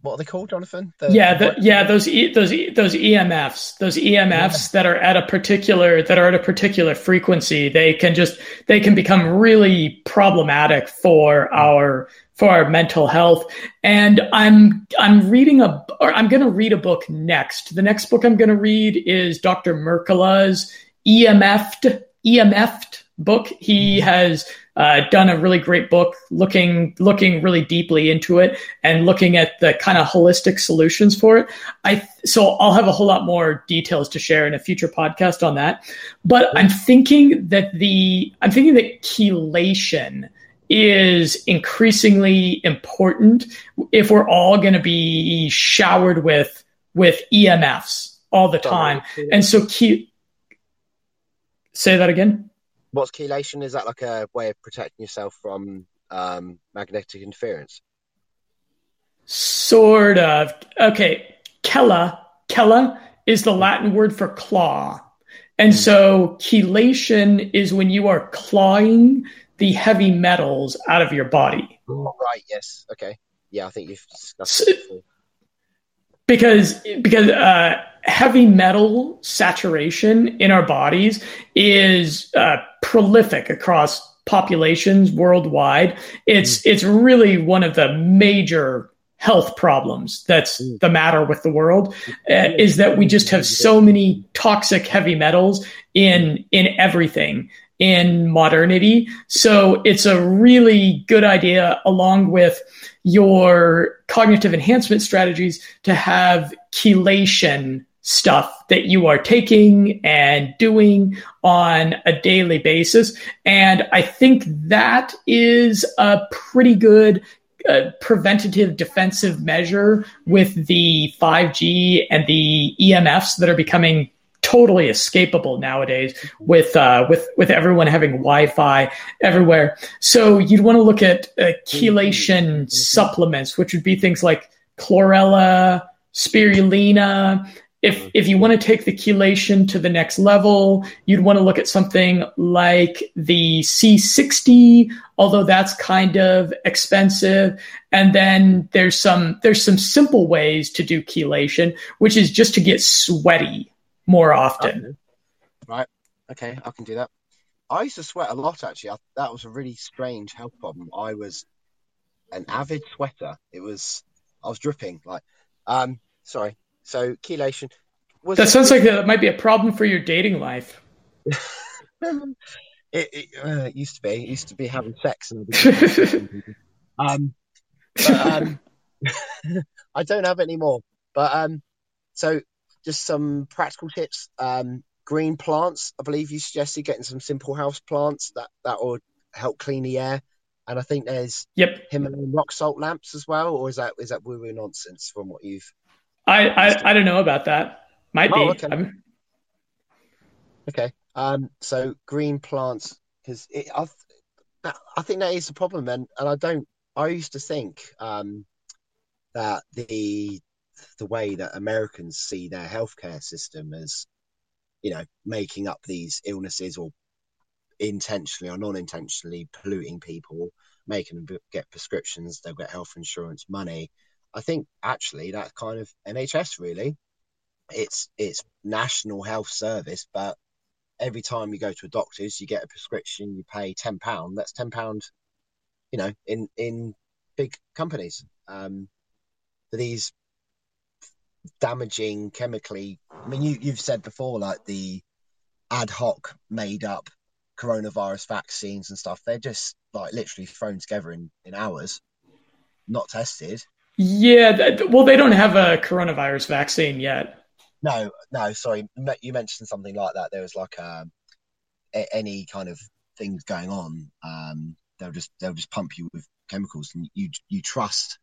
what are they called, Jonathan? The, yeah, the, the, yeah, those e, those e, those E M Fs, those E M Fs yeah. that are at a particular that are at a particular frequency. They can just they can become really problematic for our for our mental health. And I'm I'm reading a or I'm going to read a book next. The next book I'm going to read is Doctor Mercola's E M F E M F book. He has uh, done a really great book looking looking really deeply into it and looking at the kind of holistic solutions for it. I so I'll have a whole lot more details to share in a future podcast on that. But I'm thinking that the I'm thinking that chelation is increasingly important if we're all going to be showered with with E M Fs all the time. And so ke- say that again. What's chelation? Is that like a way of protecting yourself from um, magnetic interference? Sort of. Okay. Chela. Chela is the Latin word for claw. And so chelation is when you are clawing the heavy metals out of your body. Oh, right. Yes. Okay. Yeah. I think you've discussed it before. Because, because, uh, heavy metal saturation in our bodies is uh, prolific across populations worldwide. It's mm. it's really one of the major health problems that's mm. the matter with the world, uh, is that we just have so many toxic heavy metals in in everything in modernity. So it's a really good idea, along with your cognitive enhancement strategies, to have chelation stuff that you are taking and doing on a daily basis. And I think that is a pretty good uh, preventative defensive measure with the five G and the E M Fs that are becoming totally escapable nowadays with uh, with with everyone having Wi-Fi everywhere. So you'd want to look at uh, chelation mm-hmm. supplements, which would be things like chlorella, spirulina. If if you want to take the chelation to the next level, you'd want to look at something like the C sixty, although that's kind of expensive. And then there's some there's some simple ways to do chelation, which is just to get sweaty more often. Right. Okay, I can do that. I used to sweat a lot, actually. I, that was a really strange health problem. I was an avid sweater. It was I was dripping like um sorry. So chelation was That sounds like that might be a problem for your dating life. it it uh, used to be. It used to be having sex and um but, um I don't have it anymore. But um so just some practical tips. Um, green plants. I believe you suggested getting some simple house plants that that will help clean the air. And I think there's yep. Himalayan rock salt lamps as well. Or is that is that woo woo nonsense from what you've? I I, I don't know about that. Might oh, be. Okay. I'm... okay. Um. So green plants, because I I think that is the problem. And and I don't. I used to think um that the the way that Americans see their healthcare system as, you know, making up these illnesses or intentionally or non-intentionally polluting people, making them get prescriptions, they'll get health insurance money. I think actually that kind of N H S really, it's it's National Health Service, but every time you go to a doctor's, you get a prescription, you pay ten pounds, that's ten pounds, you know, in, in big companies. Um, these damaging chemically, I mean you, you've said before, like the ad hoc made up coronavirus vaccines and stuff, they're just like literally thrown together in, in hours, not tested. Yeah, that, well they don't have a coronavirus vaccine yet. No, no, sorry, you mentioned something like that. There was like um, a, any kind of things going on, um, they'll just they'll just pump you with chemicals and you you trust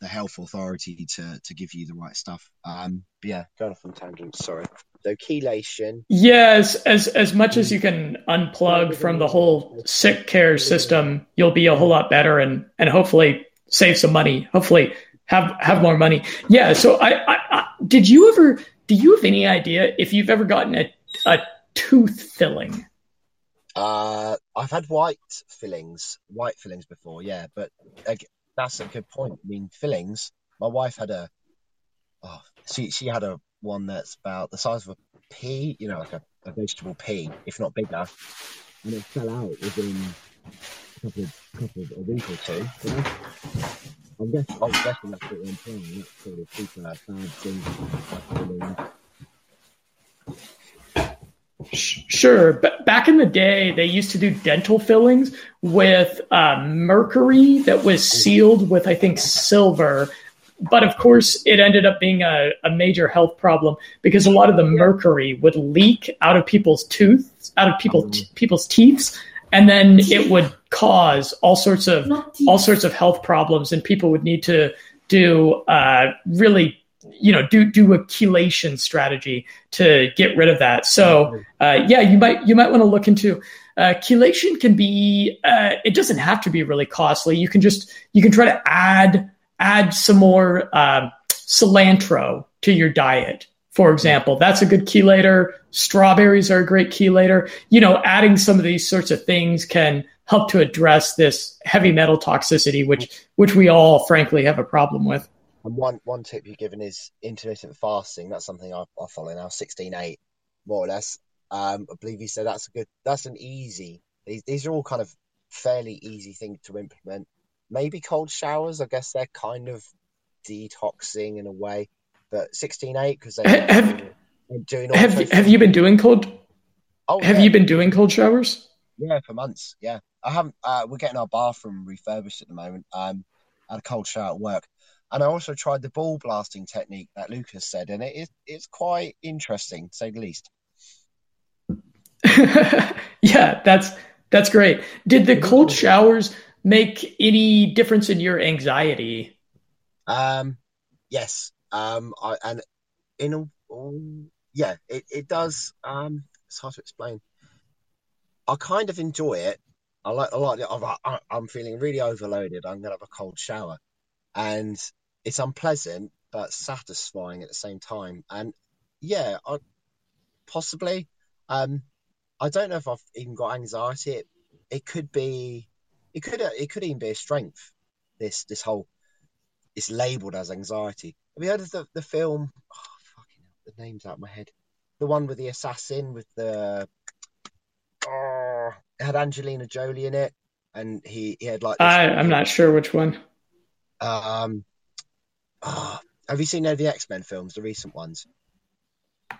the health authority to to give you the right stuff. Um, but yeah, going off on tangents. Sorry. So chelation. Yes, as as much as you can unplug from the whole sick care system, you'll be a whole lot better and and hopefully save some money. Hopefully have have more money. Yeah. So I, I, I did you ever do you have any idea if you've ever gotten a, a tooth filling? Uh, I've had white fillings, white fillings before, yeah. But uh, that's a good point. I mean, fillings. My wife had a, oh, she she had a one that's about the size of a pea, you know, like a, a vegetable pea, if not bigger. And it fell out within a couple of, couple of a week or two. You know? I'm guessing, I'm guessing that's what I'm saying. That's sort of people have bad things. Sure, but back in the day, they used to do dental fillings with uh, mercury that was sealed with, I think, silver. But of course, it ended up being a, a major health problem because a lot of the mercury would leak out of people's tooths, out of people t- people's teeth, and then it would cause all sorts of all sorts of health problems, and people would need to do uh, really. you know, do, do a chelation strategy to get rid of that. So, uh, yeah, you might, you might want to look into, uh, chelation can be, uh, it doesn't have to be really costly. You can just, you can try to add, add some more, um, cilantro to your diet. For example, that's a good chelator. Strawberries are a great chelator. You know, adding some of these sorts of things can help to address this heavy metal toxicity, which, which we all frankly have a problem with. And one, one tip you've given is intermittent fasting. That's something I, I follow now, sixteen eight, more or less. Um, I believe you said that's a good, that's an easy, these, these are all kind of fairly easy things to implement. Maybe cold showers, I guess they're kind of detoxing in a way, but sixteen eight, because they have, doing all have, have things. You been doing cold, oh, have yeah. you been doing cold showers? Yeah, for months. Yeah. I haven't, uh, we're getting our bathroom refurbished at the moment. Um, I had a cold shower at work. And I also tried the ball blasting technique that Lucas said, and it is it's quite interesting, to say the least. Yeah, that's that's great. Did the cold showers make any difference in your anxiety? Um, yes. Um, I, and in a, oh, yeah, it it does. Um, it's hard to explain. I kind of enjoy it. I like I like. I, I'm feeling really overloaded. I'm gonna have a cold shower, and it's unpleasant, but satisfying at the same time. And yeah, I, possibly. Um, I don't know if I've even got anxiety. It, it could be, it could, it could even be a strength. This, this whole, it's labelled as anxiety. Have you heard of the, the film? Oh, fucking hell, the name's out of my head. The one with the assassin with the, oh, it had Angelina Jolie in it. And he, he had like, I, I'm not sure which one. Um, oh, have you seen any of the X-Men films, the recent ones?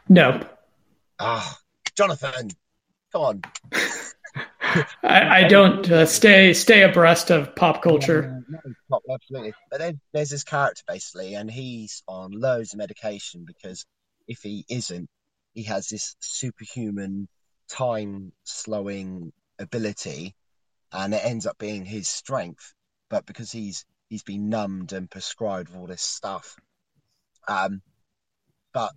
No. Ah, oh, Jonathan, come on. I, I don't uh, stay stay abreast of pop culture. No, no, no, no, absolutely. But then there's this character basically, and he's on loads of medication because if he isn't, he has this superhuman time slowing ability, and it ends up being his strength. But because he's He's been numbed and prescribed with all this stuff. Um, but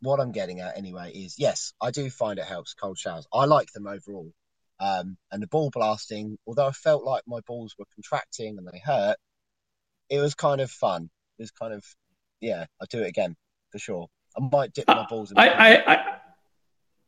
what I'm getting at anyway is, yes, I do find it helps, cold showers. I like them overall. Um, and the ball blasting, although I felt like my balls were contracting and they hurt, it was kind of fun. It was kind of, yeah, I'll do it again for sure. I might dip my balls in. I, I, I,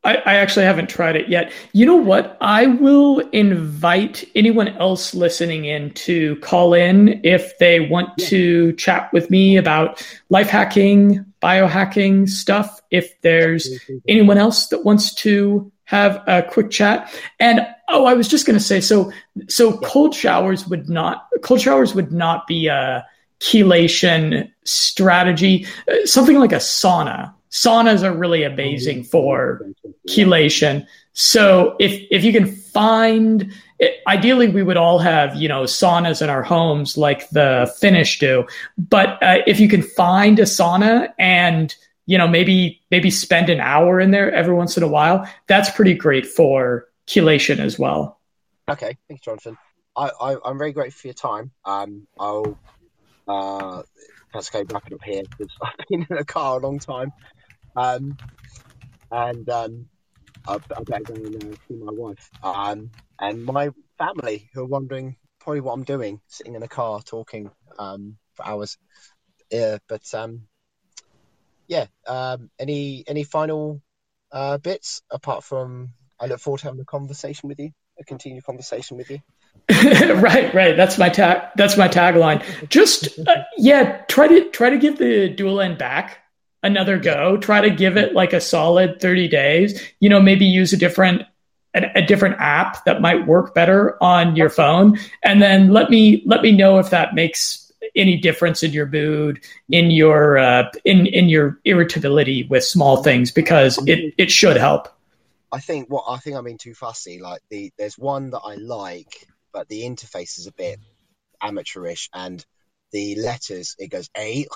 I, I actually haven't tried it yet. You know what? I will invite anyone else listening in to call in if they want yeah. to chat with me about life hacking, biohacking stuff. If there's anyone else that wants to have a quick chat. And oh, I was just going to say, so so cold showers would not cold showers would not be a chelation strategy. Something like a sauna. Saunas are really amazing for chelation. So if if you can find, ideally we would all have, you know, saunas in our homes like the Finnish do. But uh, if you can find a sauna and, you know, maybe maybe spend an hour in there every once in a while, that's pretty great for chelation as well. Okay, thank you, Jonathan. I, I I'm very grateful for your time. Um, I'll uh, let's go back up here because I've been in the car a long time. Um, and um, I, I better go and uh, see my wife um, and my family, who are wondering probably what I'm doing, sitting in a car talking um, for hours. Yeah, but um, yeah, um, any any final uh, bits apart from I look forward to having a conversation with you, a continued conversation with you. right, right. That's my tag. That's my tagline. Just uh, yeah, try to try to give the dual end back another go. Try to give it like a solid thirty days. You know, maybe use a different a, a different app that might work better on your phone, and then let me let me know if that makes any difference in your mood, in your uh, in in your irritability with small things, because it it should help. I think what I think I'm being too fussy. Like the there's one that I like, but the interface is a bit amateurish, and the letters, it goes A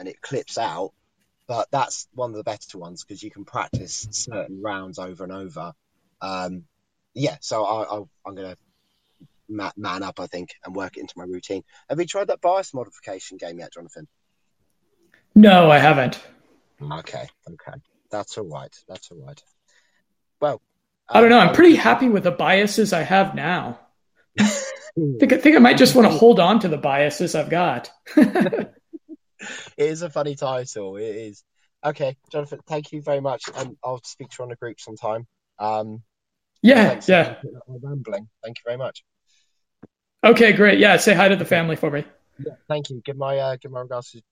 and it clips out. But that's one of the better ones because you can practice certain rounds over and over. Um, yeah, so I, I, I'm going to man up, I think, and work it into my routine. Have you tried that bias modification game yet, Jonathan? No, I haven't. Okay, okay. That's all right. That's all right. Well, I don't know. I'm pretty happy with the biases I have now. I think, I think I might just want to hold on to the biases I've got. It is a funny title. It is. Okay, Jonathan, thank you very much. And I'll speak to you on the group sometime. Um, yeah, yeah. Rambling. Thank you very much. Okay, great. Yeah, say hi to the family for me. Yeah, thank you. Give my uh, give my regards to,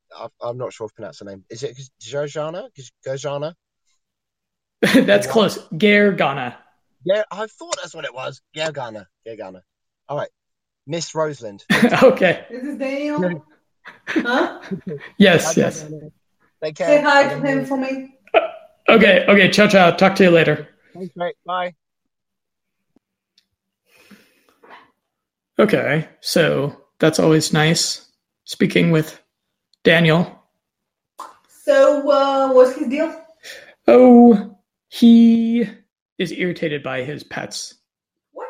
I'm not sure if I pronounce her name. Is it Gergana? Gergana? That's close. Gergana. Yeah, I thought that's what it was. Gergana. Gergana. All right. Miss Roseland. Okay. This is Daniel. Huh? Yes, hi, yes. Daniel. Take care. Say hi to him for me. Okay, okay. Ciao, ciao. Talk to you later. Thanks, mate. Bye. Okay, so that's always nice. Speaking with Daniel. So uh, what's his deal? Oh... He is irritated by his pets. What?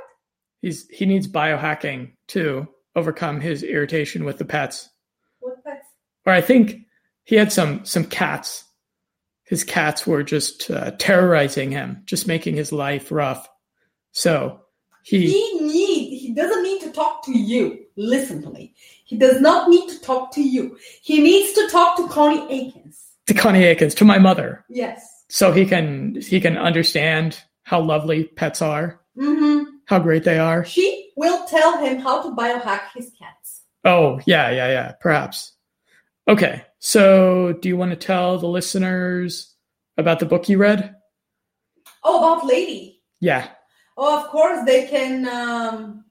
He's he needs biohacking to overcome his irritation with the pets. What pets? Or I think he had some some cats. His cats were just uh, terrorizing him, just making his life rough. So he he need he doesn't need to talk to you. Listen to me. He does not need to talk to you. He needs to talk to Connie Aikens. To Connie Aikens, to my mother. Yes. So he can he can understand how lovely pets are, mm-hmm. how great they are. She will tell him how to biohack his cats. Oh, yeah, yeah, yeah, perhaps. Okay, so do you want to tell the listeners about the book you read? Oh, about Lady? Yeah. Oh, of course, they can um,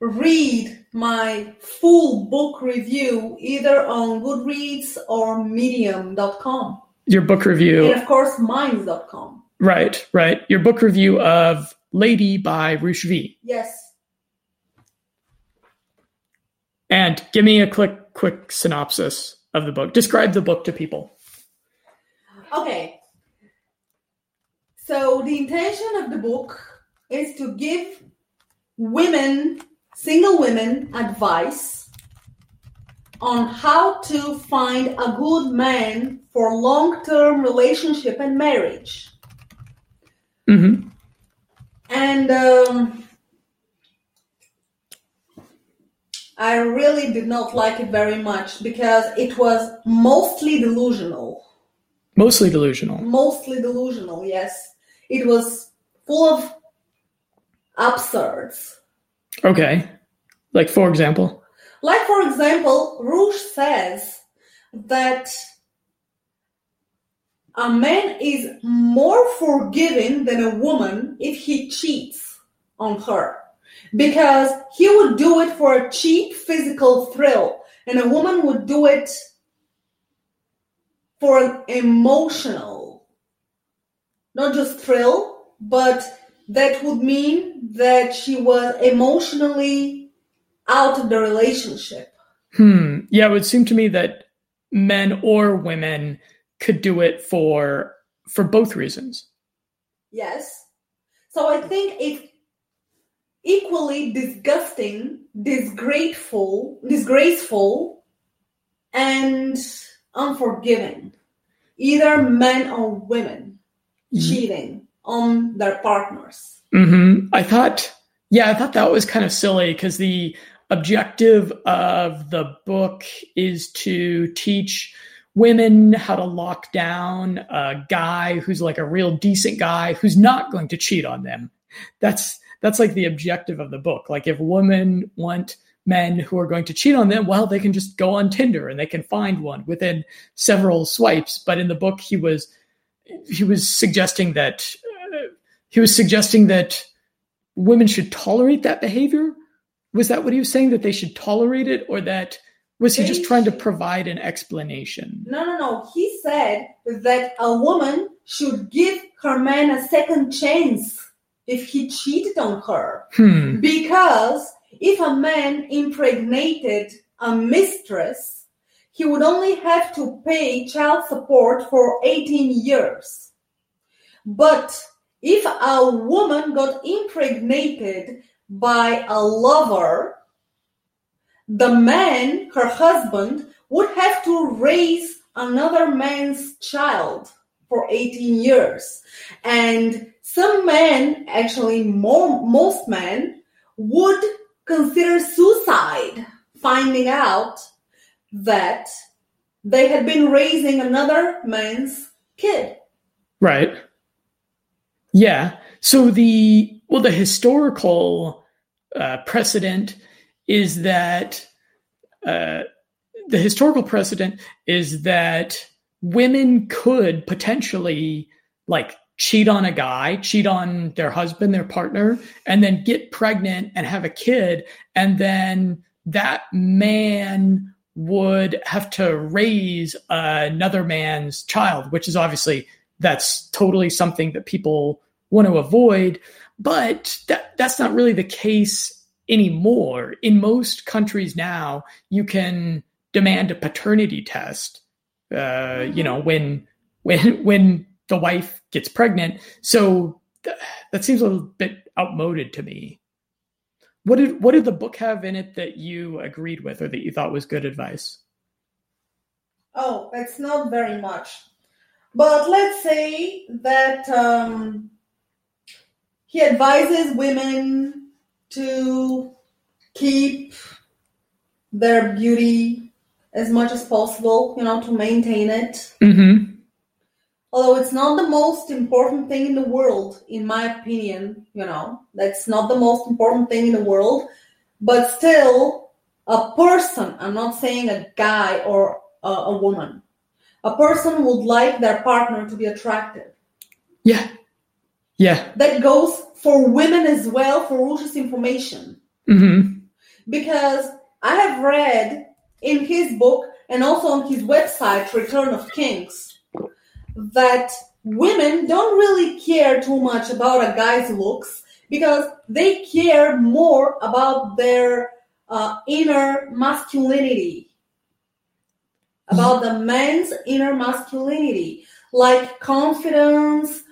read my full book review either on Goodreads or medium dot com. Your book review. And of course, minds dot com. Right, right. Your book review of Lady by Roosh V. Yes. And give me a quick, quick synopsis of the book. Describe the book to people. Okay. So the intention of the book is to give women, single women, advice on how to find a good man for long-term relationship and marriage. Mm-hmm. And um, I really did not like it very much because it was mostly delusional. Mostly delusional. Mostly delusional, yes. It was full of absurds. Okay. Like, for example? Like, for example, Roosh says that a man is more forgiving than a woman if he cheats on her, because he would do it for a cheap physical thrill, and a woman would do it for an emotional, not just thrill, but that would mean that she was emotionally out of the relationship. Hmm. Yeah, it would seem to me that men or women could do it for for both reasons. Yes. So I think it's equally disgusting, disgraceful, disgraceful, and unforgiving. Either men or women mm-hmm. cheating on their partners. Mm-hmm. I thought, yeah, I thought that was kind of silly because the objective of the book is to teach women, how to lock down a guy who's like a real decent guy who's not going to cheat on them. That's that's like the objective of the book. Like if women want men who are going to cheat on them, well, they can just go on Tinder and they can find one within several swipes. But in the book, he was he was suggesting that uh, he was suggesting that women should tolerate that behavior. Was that what he was saying, that they should tolerate it, or that was he just trying to provide an explanation? No, no, no. He said that a woman should give her man a second chance if he cheated on her. Hmm. Because if a man impregnated a mistress, he would only have to pay child support for eighteen years. But if a woman got impregnated by a lover, the man, her husband, would have to raise another man's child for eighteen years. And some men, actually more, most men, would consider suicide finding out that they had been raising another man's kid. Right. Yeah. So the, well, the historical uh, precedent is that uh, the historical precedent is that women could potentially like cheat on a guy, cheat on their husband, their partner, and then get pregnant and have a kid. And then that man would have to raise another man's child, which is obviously, that's totally something that people want to avoid. But that, that's not really the case anymore. In most countries now, you can demand a paternity test, uh, you know, when when when the wife gets pregnant. So th- that seems a little bit outmoded to me. What did what did the book have in it that you agreed with or that you thought was good advice? Oh, it's not very much. But let's say that um, he advises women to keep their beauty as much as possible, you know, to maintain it. Mm-hmm. Although it's not the most important thing in the world, in my opinion, you know, that's not the most important thing in the world. But still, a person, I'm not saying a guy or a, a woman, a person would like their partner to be attractive. Yeah. Yeah. That goes for women as well, for Roosh's information. Mm-hmm. Because I have read in his book and also on his website, Return of Kings, that women don't really care too much about a guy's looks because they care more about their uh, inner masculinity, about the man's inner masculinity, like confidence,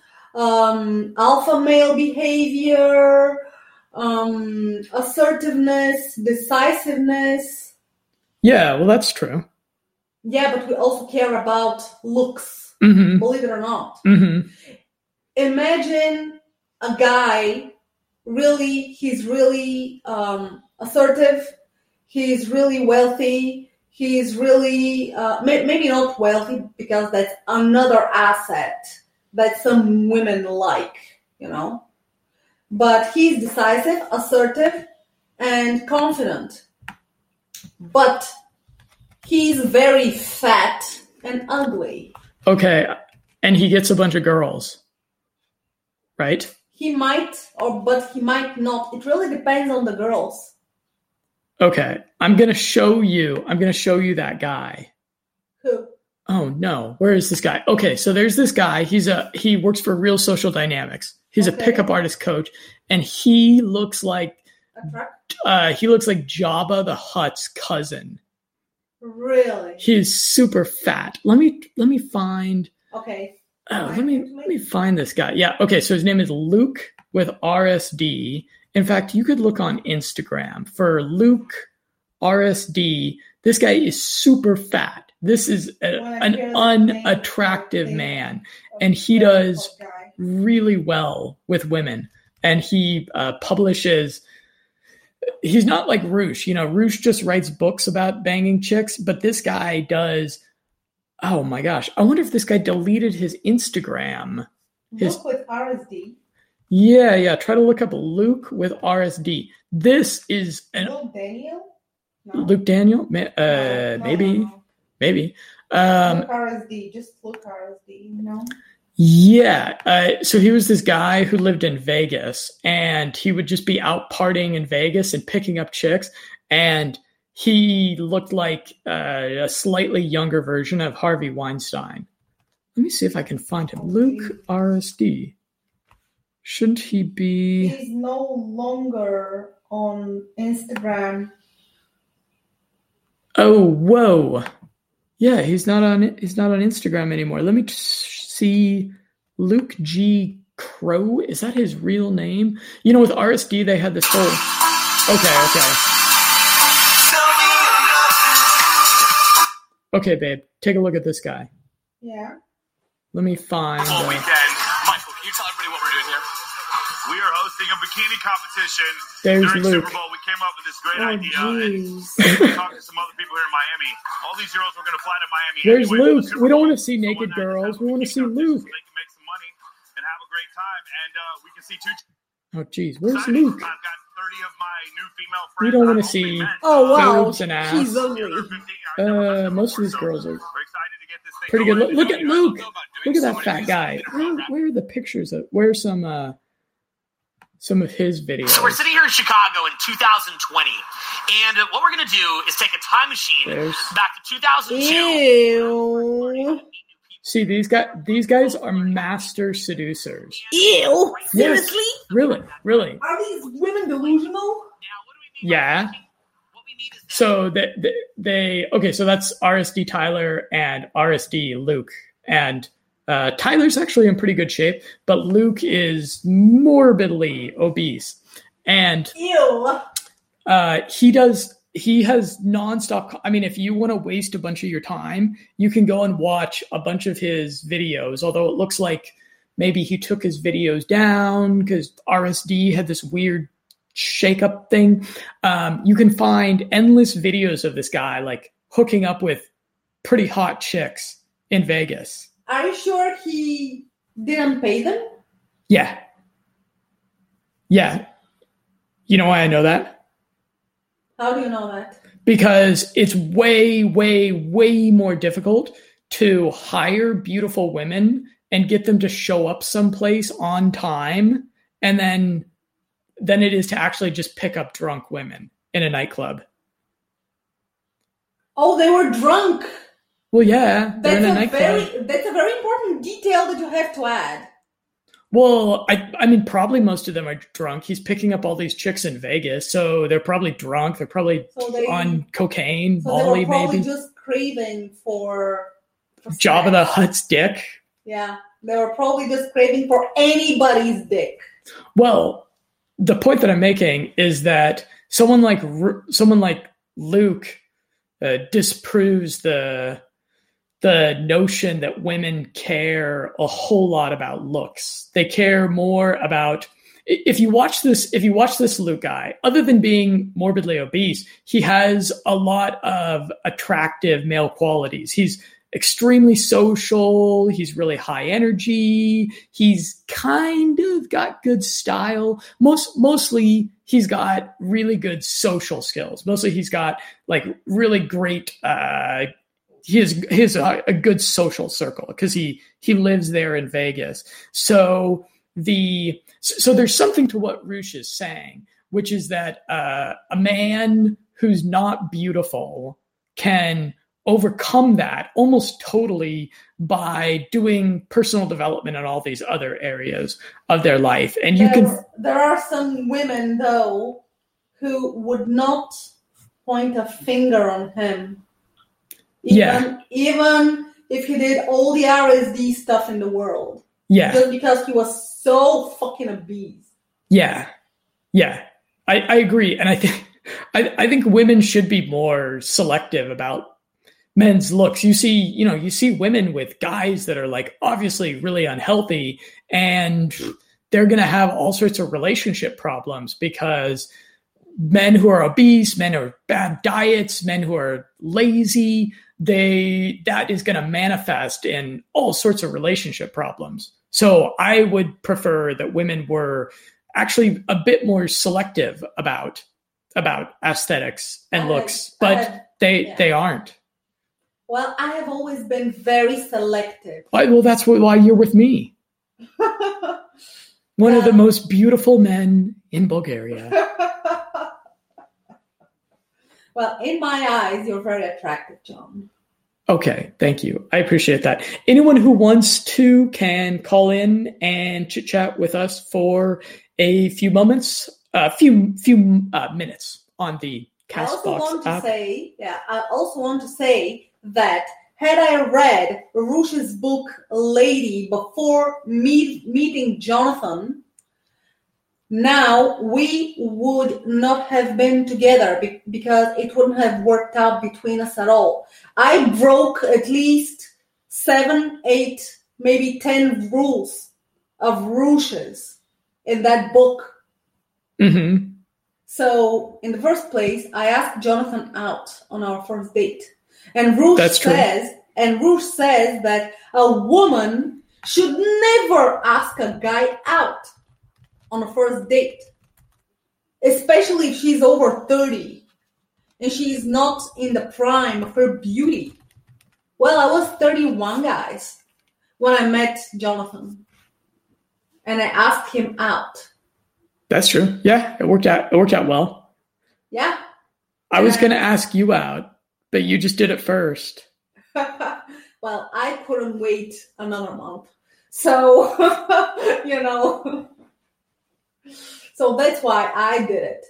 Um, alpha male behavior, um, assertiveness, decisiveness. Yeah, well, that's true. Yeah, but we also care about looks, mm-hmm. believe it or not. Mm-hmm. Imagine a guy, really, he's really um, assertive, he's really wealthy, he's really, uh, may- maybe not wealthy because that's another asset that some women like, you know. But he's decisive, assertive, and confident. But he's very fat and ugly. Okay, and he gets a bunch of girls, right? He might, or but he might not. It really depends on the girls. Okay, I'm gonna show you. I'm gonna show you that guy. Who? Oh no, where is this guy? Okay, so there's this guy. He's a he works for Real Social Dynamics. He's okay. a pickup artist coach, and he looks like uh, he looks like Jabba the Hutt's cousin. Really? He's super fat. Let me let me find. Okay. Oh, let me let me find this guy. Yeah. Okay. So his name is Luke with R S D. In fact, you could look on Instagram for Luke R S D. This guy is super fat. This is a, an unattractive man, and he does really well with women. And he uh, publishes. He's not like Roosh, you know. Roosh just writes books about banging chicks, but this guy does oh my gosh, I wonder if this guy deleted his Instagram. His, Luke with R S D. Yeah, yeah. Try to look up Luke with R S D. This is an Luke Daniel. No. Luke Daniel, uh, no, no, maybe, no. maybe. Um, Luke R S D, just Luke R S D. You know. Yeah. Uh, so he was this guy who lived in Vegas, and he would just be out partying in Vegas and picking up chicks. And he looked like uh, a slightly younger version of Harvey Weinstein. Let me see if I can find him. Luke R S D. Shouldn't he be? He's no longer on Instagram. Oh, whoa. Yeah, he's not on he's not on Instagram anymore. Let me t- see. Luke G. Crow. Is that his real name? You know, with R S D, they had this whole... Okay, okay. Okay, babe. Take a look at this guy. Yeah. Let me find... All uh... weekend. Michael, can you tell everybody what we're doing here? We are hosting a bikini competition. There's during Luke. Super Bowl. We came up with this great oh, idea. Geez. And we talked to some other people here in Miami. All these girls were going to fly to Miami. There's anyway, Luke. The we don't want to see naked so girls. We want to see Luke. So they can make some money and have a great time. And uh, we can see two. Oh, geez. Where's so Luke? I've got thirty of my new female friends. We don't want to see oh, wow. boobs and ass. She's ugly. Uh, most of these girls are... Pretty good. Look, look at Luke. Look at that fat guy. Where, where are the pictures of? Where are some uh, some of his videos? So we're sitting here in Chicago in two thousand twenty, and what we're gonna do is take a time machine There's... back to two thousand two. Ew. See, these guys. These guys are master seducers. Ew. Seriously? Yes. Really? Really? Are these women delusional? Yeah. So they, they, they, okay, so that's R S D Tyler and R S D Luke. And uh, Tyler's actually in pretty good shape, but Luke is morbidly obese. And Ew. Uh, he does, he has nonstop. I mean, if you want to waste a bunch of your time, you can go and watch a bunch of his videos, although it looks like maybe he took his videos down because R S D had this weird shake-up thing. Um, you can find endless videos of this guy like hooking up with pretty hot chicks in Vegas. Are you sure he didn't pay them? Yeah. Yeah. You know why I know that? How do you know that? Because it's way, way, way more difficult to hire beautiful women and get them to show up someplace on time and then than it is to actually just pick up drunk women in a nightclub. Oh, they were drunk. Well, yeah, they're in a nightclub. Very, that's a very important detail that you have to add. Well, I, I mean, probably most of them are drunk. He's picking up all these chicks in Vegas, so they're probably drunk. They're probably so they, on cocaine, so Molly, they were probably maybe. Just craving for, for Jabba the Hutt's dick. Yeah, they were probably just craving for anybody's dick. Well. The point that I'm making is that someone like someone like Luke uh, disproves the the notion that women care a whole lot about looks. They care more about if you watch this if you watch this Luke guy. Other than being morbidly obese, he has a lot of attractive male qualities. He's extremely social. He's really high energy. He's kind of got good style. Most, mostly he's got really good social skills. Mostly he's got like really great, uh, he has, he has a, a good social circle because he, he lives there in Vegas. So the, so there's something to what Roosh is saying, which is that, uh, a man who's not beautiful can overcome that almost totally by doing personal development in all these other areas of their life. And you there, can. There are some women, though, who would not point a finger on him. Even, yeah. Even if he did all the R S D stuff in the world. Yeah. Just because he was so fucking obese. Yeah. Yeah. I, I agree. And I think I, I think women should be more selective about men's looks. You see, you know, you see women with guys that are like obviously really unhealthy, and they're going to have all sorts of relationship problems because men who are obese, men who are bad diets, men who are lazy, they that is going to manifest in all sorts of relationship problems. So I would prefer that women were actually a bit more selective about about aesthetics and I looks, have, but have, they yeah. they aren't. Well, I have always been very selective. I, well, that's why you're with me. One um, of the most beautiful men in Bulgaria. Well, in my eyes, you're very attractive, John. Okay, thank you. I appreciate that. Anyone who wants to can call in and chit-chat with us for a few moments, a uh, few few uh, minutes on the Castbox. I also want to app. say, yeah, I also want to say that had I read Roosh's book, Lady, before me- meeting Jonathan, now we would not have been together be- because it wouldn't have worked out between us at all. I broke at least seven, eight, maybe ten rules of Roosh's in that book. Mm-hmm. So in the first place, I asked Jonathan out on our first date, and Roosh That's says, true. and Roosh says that a woman should never ask a guy out on a first date, especially if she's over thirty and she's not in the prime of her beauty. Well, I was thirty-one, guys, when I met Jonathan, and I asked him out. That's true. Yeah, it worked out. It worked out well. Yeah. I was going to ask you out, but you just did it first. Well, I couldn't wait another month. So, you know, so that's why I did it.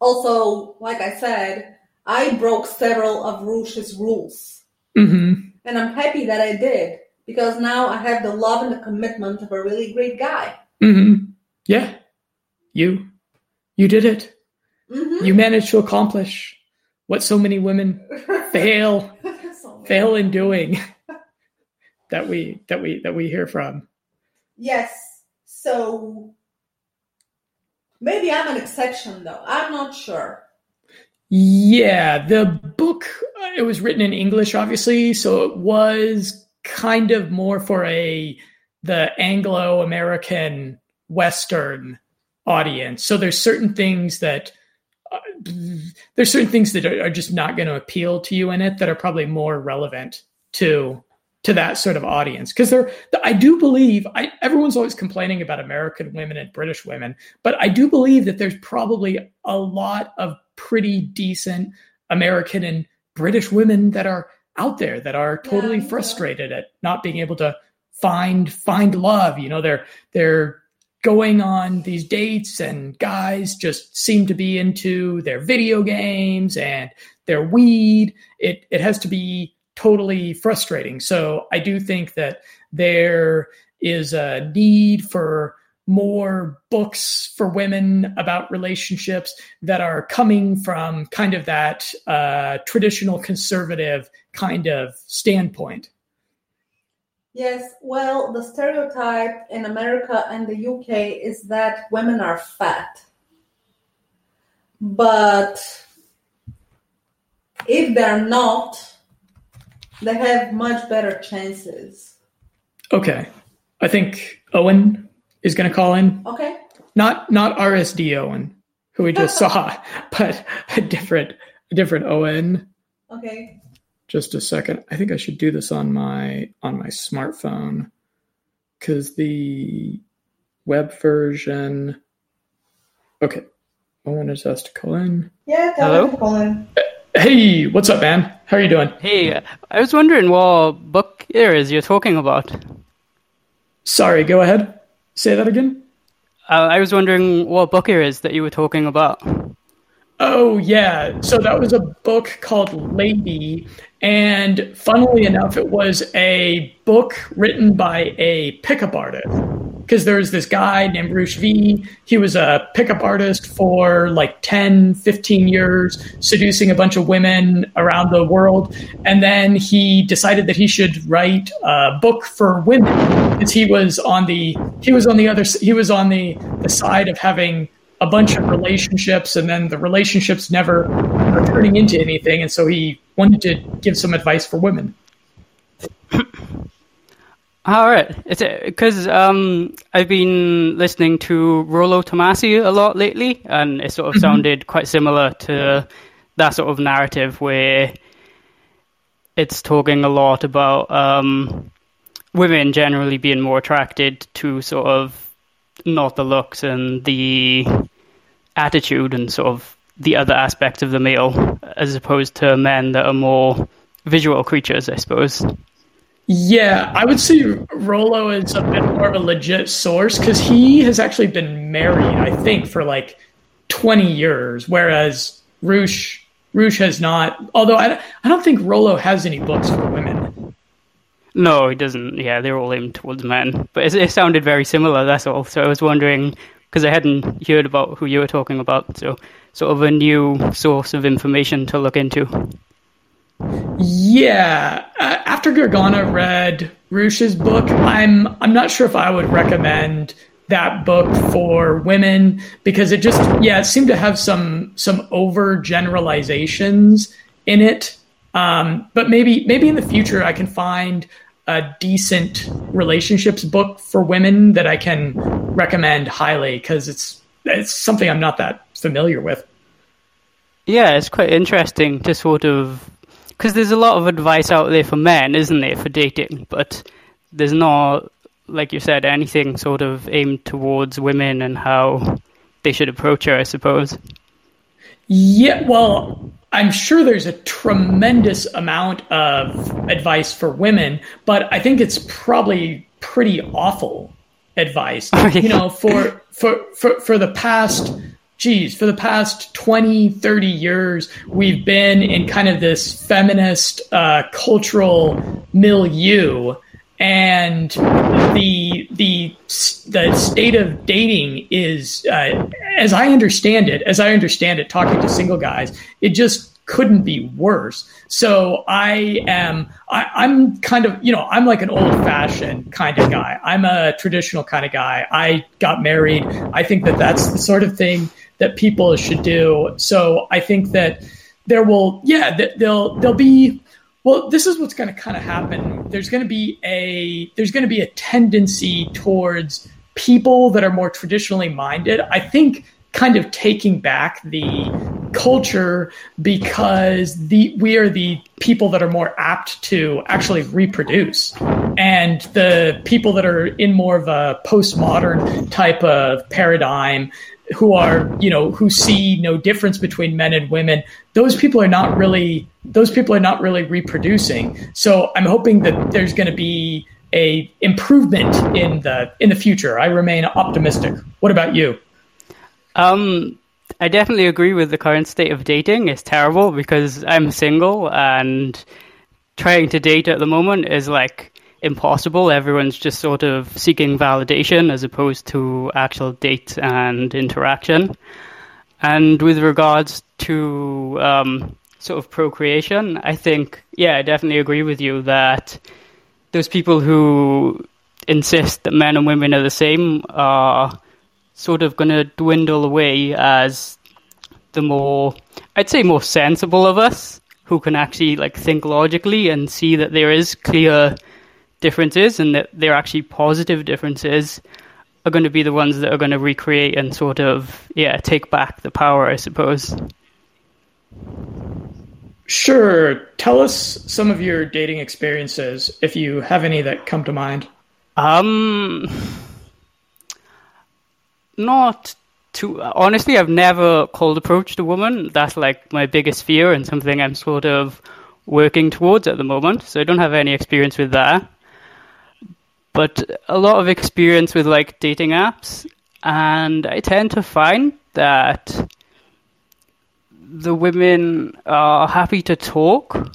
Also, like I said, I broke several of Roosh's rules. Mm-hmm. And I'm happy that I did, because now I have the love and the commitment of a really great guy. Mm-hmm. Yeah. You, you did it. Mm-hmm. You managed to accomplish what so many women fail, so many. fail in doing. that we, that we, that we hear from. Yes. So maybe I'm an exception, though. I'm not sure. Yeah, the book, it was written in English, obviously, so it was kind of more for a the Anglo-American Western audience. So there's certain things that uh, there's certain things that are, are just not going to appeal to you in it that are probably more relevant to to that sort of audience. Because there, I do believe I, everyone's always complaining about American women and British women, but I do believe that there's probably a lot of pretty decent American and British women that are out there that are totally yeah, frustrated yeah. at not being able to find find love. You know, they're they're going on these dates and guys just seem to be into their video games and their weed. It it has to be totally frustrating. So I do think that there is a need for more books for women about relationships that are coming from kind of that uh, traditional conservative kind of standpoint. Yes, well, the stereotype in America and the U K is that women are fat. But if they're not, they have much better chances. Okay. I think Owen is going to call in. Okay. Not not R S D Owen, who we just saw, but a different, a different Owen. Okay. Just a second. I think I should do this on my on my smartphone, because the web version. Okay, Owen is asked to call in. Yeah, hello, Colin. Hey, what's up, man? How are you doing? Hey, I was wondering what book it is you're talking about. Sorry, go ahead. Say that again. Uh, I was wondering what book it is that you were talking about. Oh, yeah. So that was a book called Lady. And funnily enough, it was a book written by a pickup artist, because there's this guy named Roosh V. He was a pickup artist for like ten, fifteen years, seducing a bunch of women around the world. And then he decided that he should write a book for women, because he was on the he was on the other he was on the, the side of having a bunch of relationships, and then the relationships never are turning into anything. And so he wanted to give some advice for women. All right. It's because um, I've been listening to Rollo Tomassi a lot lately, and it sort of mm-hmm. sounded quite similar to that sort of narrative where it's talking a lot about um, women generally being more attracted to sort of not the looks and the attitude and sort of the other aspects of the male, as opposed to men that are more visual creatures, I suppose. Yeah, I would say Rollo is a bit more of a legit source because he has actually been married, I think, for like twenty years, whereas Roosh Roosh has not. Although I, I don't think Rollo has any books for women. No, he doesn't. Yeah, they're all aimed towards men. But it, it sounded very similar, that's all. So I was wondering, because I hadn't heard about who you were talking about, so sort of a new source of information to look into. Yeah, uh, after Gergana read Roosh's book, I'm I'm not sure if I would recommend that book for women because it just yeah it seemed to have some some over generalizations in it. Um, but maybe maybe in the future I can find a decent relationships book for women that I can recommend highly because it's it's something I'm not that familiar with. Yeah, it's quite interesting to sort of. Because there's a lot of advice out there for men, isn't there, for dating? But there's not, like you said, anything sort of aimed towards women and how they should approach her, I suppose. Yeah, well, I'm sure there's a tremendous amount of advice for women, but I think it's probably pretty awful advice. You know, for, for, for, for the past... Geez, for the past twenty, thirty years, we've been in kind of this feminist uh, cultural milieu, and the the the state of dating is, uh, as I understand it, as I understand it, talking to single guys, it just couldn't be worse. So I am, I, I'm kind of, you know, I'm like an old-fashioned kind of guy. I'm a traditional kind of guy. I got married. I think that that's the sort of thing that people should do. So I think that there will, yeah, there'll there'll be, well, this is what's going to kind of happen. There's going to be a, there's going to be a tendency towards people that are more traditionally minded, I think, kind of taking back the culture because the we are the people that are more apt to actually reproduce, and the people that are in more of a postmodern type of paradigm who are, you know, who see no difference between men and women, those people are not really those people are not really reproducing. So I'm hoping that there's going to be a improvement in the in the future. I remain optimistic. What about you? Um I definitely agree with the current state of dating. It's terrible because I'm single and trying to date at the moment is like impossible. Everyone's just sort of seeking validation as opposed to actual date and interaction. And with regards to um, sort of procreation, I think, yeah, I definitely agree with you that those people who insist that men and women are the same are sort of going to dwindle away as the more, I'd say more sensible of us who can actually like think logically and see that there is clear differences and that they're actually positive differences are going to be the ones that are going to recreate and sort of, yeah, take back the power, I suppose. Sure. Tell us some of your dating experiences, if you have any that come to mind. Um... Not too, honestly, I've never cold approached a woman. That's like my biggest fear and something I'm sort of working towards at the moment. So I don't have any experience with that. But a lot of experience with like dating apps. And I tend to find that the women are happy to talk.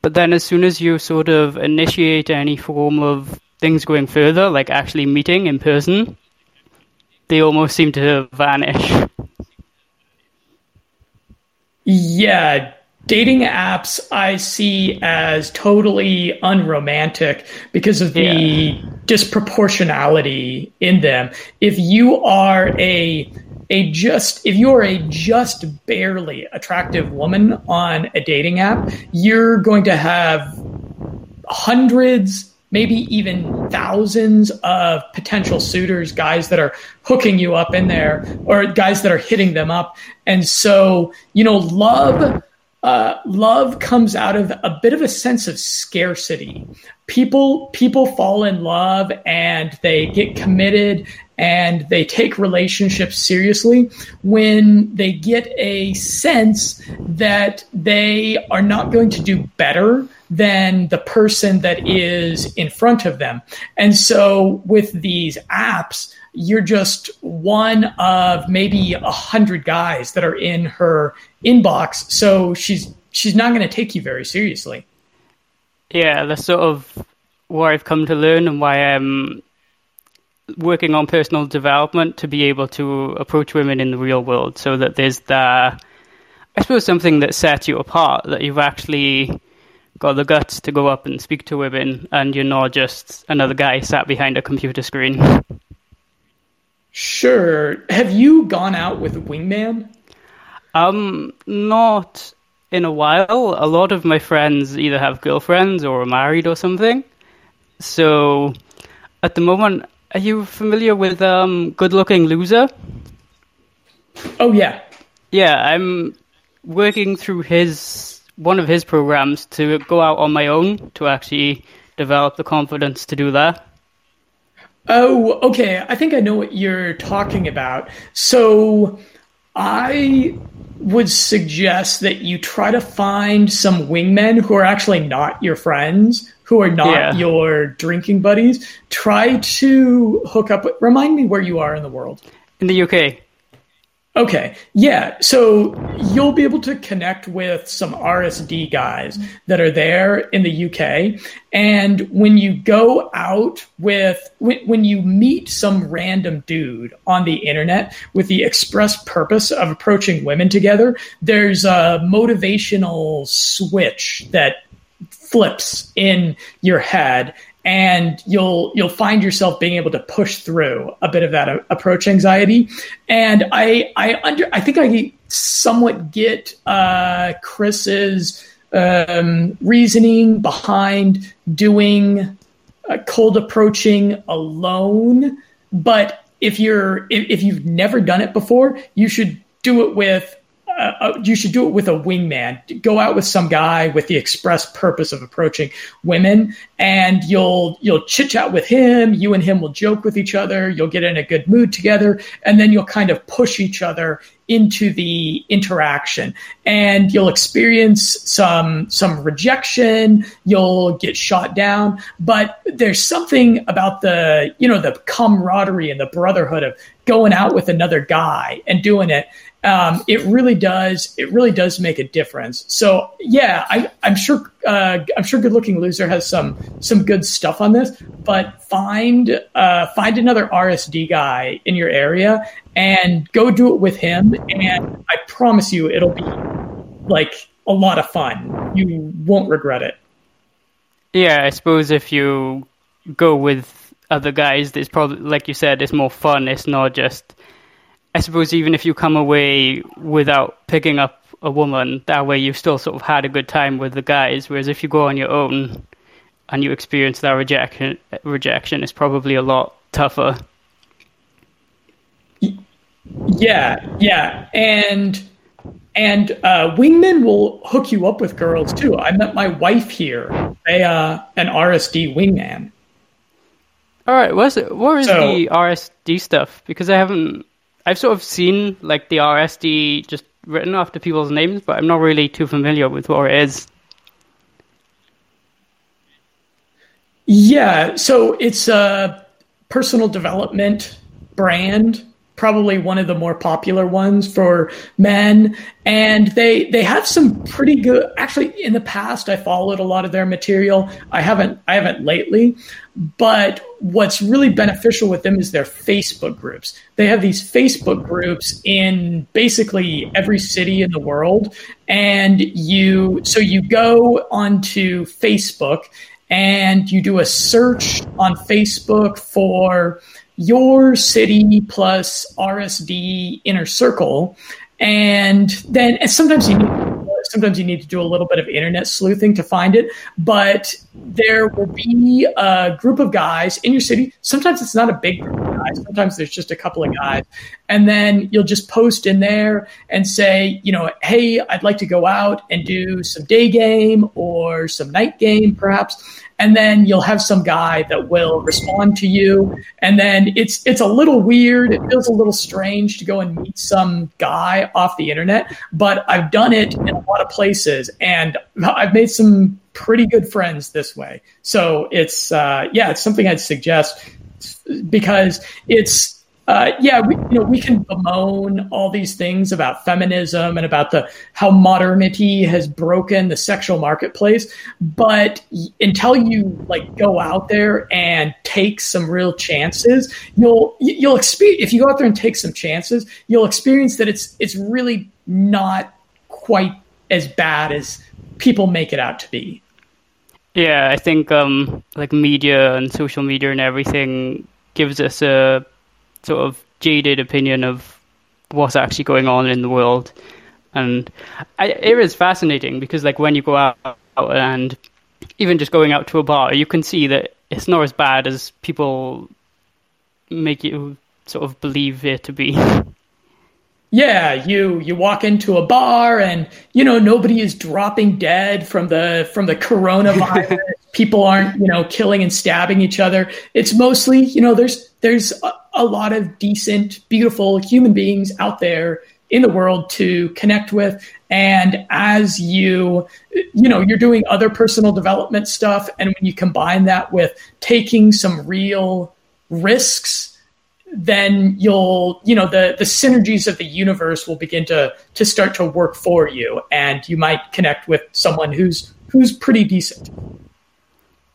But then as soon as you sort of initiate any form of things going further, like actually meeting in person, they almost seem to vanish. Yeah, dating apps I see as totally unromantic because of the yeah. disproportionality in them. If you are a a just, if you're a just barely attractive woman on a dating app, you're going to have hundreds, maybe even thousands of potential suitors, guys that are hooking you up in there, or guys that are hitting them up. And so, you know, love, uh, love comes out of a bit of a sense of scarcity. People, people fall in love and they get committed and they take relationships seriously when they get a sense that they are not going to do better than the person that is in front of them. And so with these apps, you're just one of maybe a hundred guys that are in her inbox. So she's, she's not going to take you very seriously. Yeah, that's sort of what I've come to learn, and why I'm working on personal development to be able to approach women in the real world, so that there's the, I suppose, something that sets you apart, that you've actually got the guts to go up and speak to women, and you're not just another guy sat behind a computer screen. Sure. Have you gone out with a wingman? Um, not in a while. A lot of my friends either have girlfriends or are married or something. So at the moment, are you familiar with um, Good Looking Loser? Oh, yeah. Yeah, I'm working through his one of his programs to go out on my own to actually develop the confidence to do that. Oh, okay. I think I know what you're talking about. So I would suggest that you try to find some wingmen who are actually not your friends, who are not yeah. your drinking buddies. Try to hook up. Remind me where you are in the world. In the U K. Okay. Yeah. So you'll be able to connect with some R S D guys that are there in the U K. And when you go out with, when, when you meet some random dude on the internet with the express purpose of approaching women together, there's a motivational switch that flips in your head, and you'll you'll find yourself being able to push through a bit of that a- approach anxiety. And I I under I think I somewhat get uh, Chris's um, reasoning behind doing uh, cold approaching alone. But if you're if, if you've never done it before, you should do it with. Uh, you should do it with a wingman. Go out with some guy with the express purpose of approaching women, and you'll you'll chit chat with him. You and him will joke with each other. You'll get in a good mood together, and then you'll kind of push each other into the interaction, and you'll experience some some rejection. You'll get shot down, but there's something about the you know the camaraderie and the brotherhood of going out with another guy and doing it. Um, it really does. It really does make a difference. So yeah, I, I'm sure. Uh, I'm sure Good Looking Loser has some some good stuff on this. But find uh, find another R S D guy in your area and go do it with him. And I promise you, it'll be like a lot of fun. You won't regret it. Yeah, I suppose if you go with other guys, it's probably, like you said, it's more fun. It's not just. I suppose even if you come away without picking up a woman, that way you've still sort of had a good time with the guys. Whereas if you go on your own and you experience that rejection, rejection is probably a lot tougher. Yeah, yeah. And and uh, wingmen will hook you up with girls too. I met my wife here, a uh, an R S D wingman. All right, what's, what is so, the R S D stuff? Because I haven't... I've sort of seen like the R S D just written after people's names, but I'm not really too familiar with what it is. Yeah, so it's a personal development brand, probably one of the more popular ones for men. And they they have some pretty good, actually in the past I followed a lot of their material. I haven't I haven't lately, but what's really beneficial with them is their Facebook groups. They have these Facebook groups in basically every city in the world. And you so you go onto Facebook and you do a search on Facebook for your city plus R S D inner circle. And then and sometimes you need, sometimes you need to do a little bit of internet sleuthing to find it, but there will be a group of guys in your city. Sometimes it's not a big group of guys. Sometimes there's just a couple of guys. And then you'll just post in there and say, you know, hey, I'd like to go out and do some day game or some night game perhaps. And then you'll have some guy that will respond to you. And then it's it's a little weird. It feels a little strange to go and meet some guy off the internet. But I've done it in a lot of places. And I've made some pretty good friends this way. So it's, uh, yeah, it's something I'd suggest because it's, Uh, yeah, we, you know, we can bemoan all these things about feminism and about the how modernity has broken the sexual marketplace, but until you like go out there and take some real chances, you'll you'll experience. If you go out there and take some chances, you'll experience that it's it's really not quite as bad as people make it out to be. Yeah, I think um, like media and social media and everything gives us a sort of jaded opinion of what's actually going on in the world. And I, it is fascinating because like when you go out, out and even just going out to a bar, you can see that it's not as bad as people make you sort of believe it to be. Yeah, you, you walk into a bar and, you know, nobody is dropping dead from the from the coronavirus. People aren't, you know, killing and stabbing each other. It's mostly, you know, there's there's a, a lot of decent, beautiful human beings out there in the world to connect with. And as you, you know, you're doing other personal development stuff. And when you combine that with taking some real risks, then you'll, you know, the, the synergies of the universe will begin to to start to work for you, and you might connect with someone who's who's pretty decent.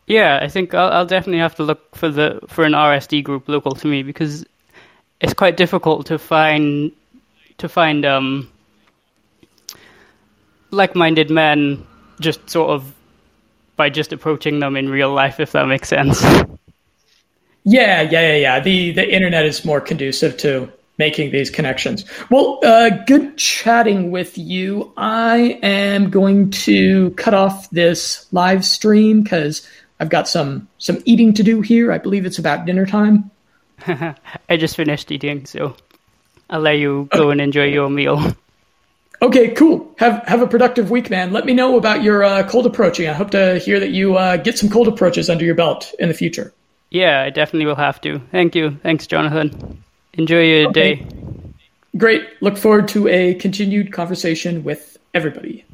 Yeah, I think I'll, I'll definitely have to look for the for an R S D group local to me because it's quite difficult to find to find um, like-minded men just sort of by just approaching them in real life, if that makes sense. Yeah, yeah, yeah, yeah. The the internet is more conducive to making these connections. Well, uh, good chatting with you. I am going to cut off this live stream because I've got some, some eating to do here. I believe it's about dinner time. I just finished eating, so I'll let you go and enjoy your meal. Okay, cool. Have have a productive week, man. Let me know about your uh, cold approaching. I hope to hear that you uh, get some cold approaches under your belt in the future. Yeah, I definitely will have to. Thank you. Thanks, Jonathan. Enjoy your okay. day. Great. Look forward to a continued conversation with everybody.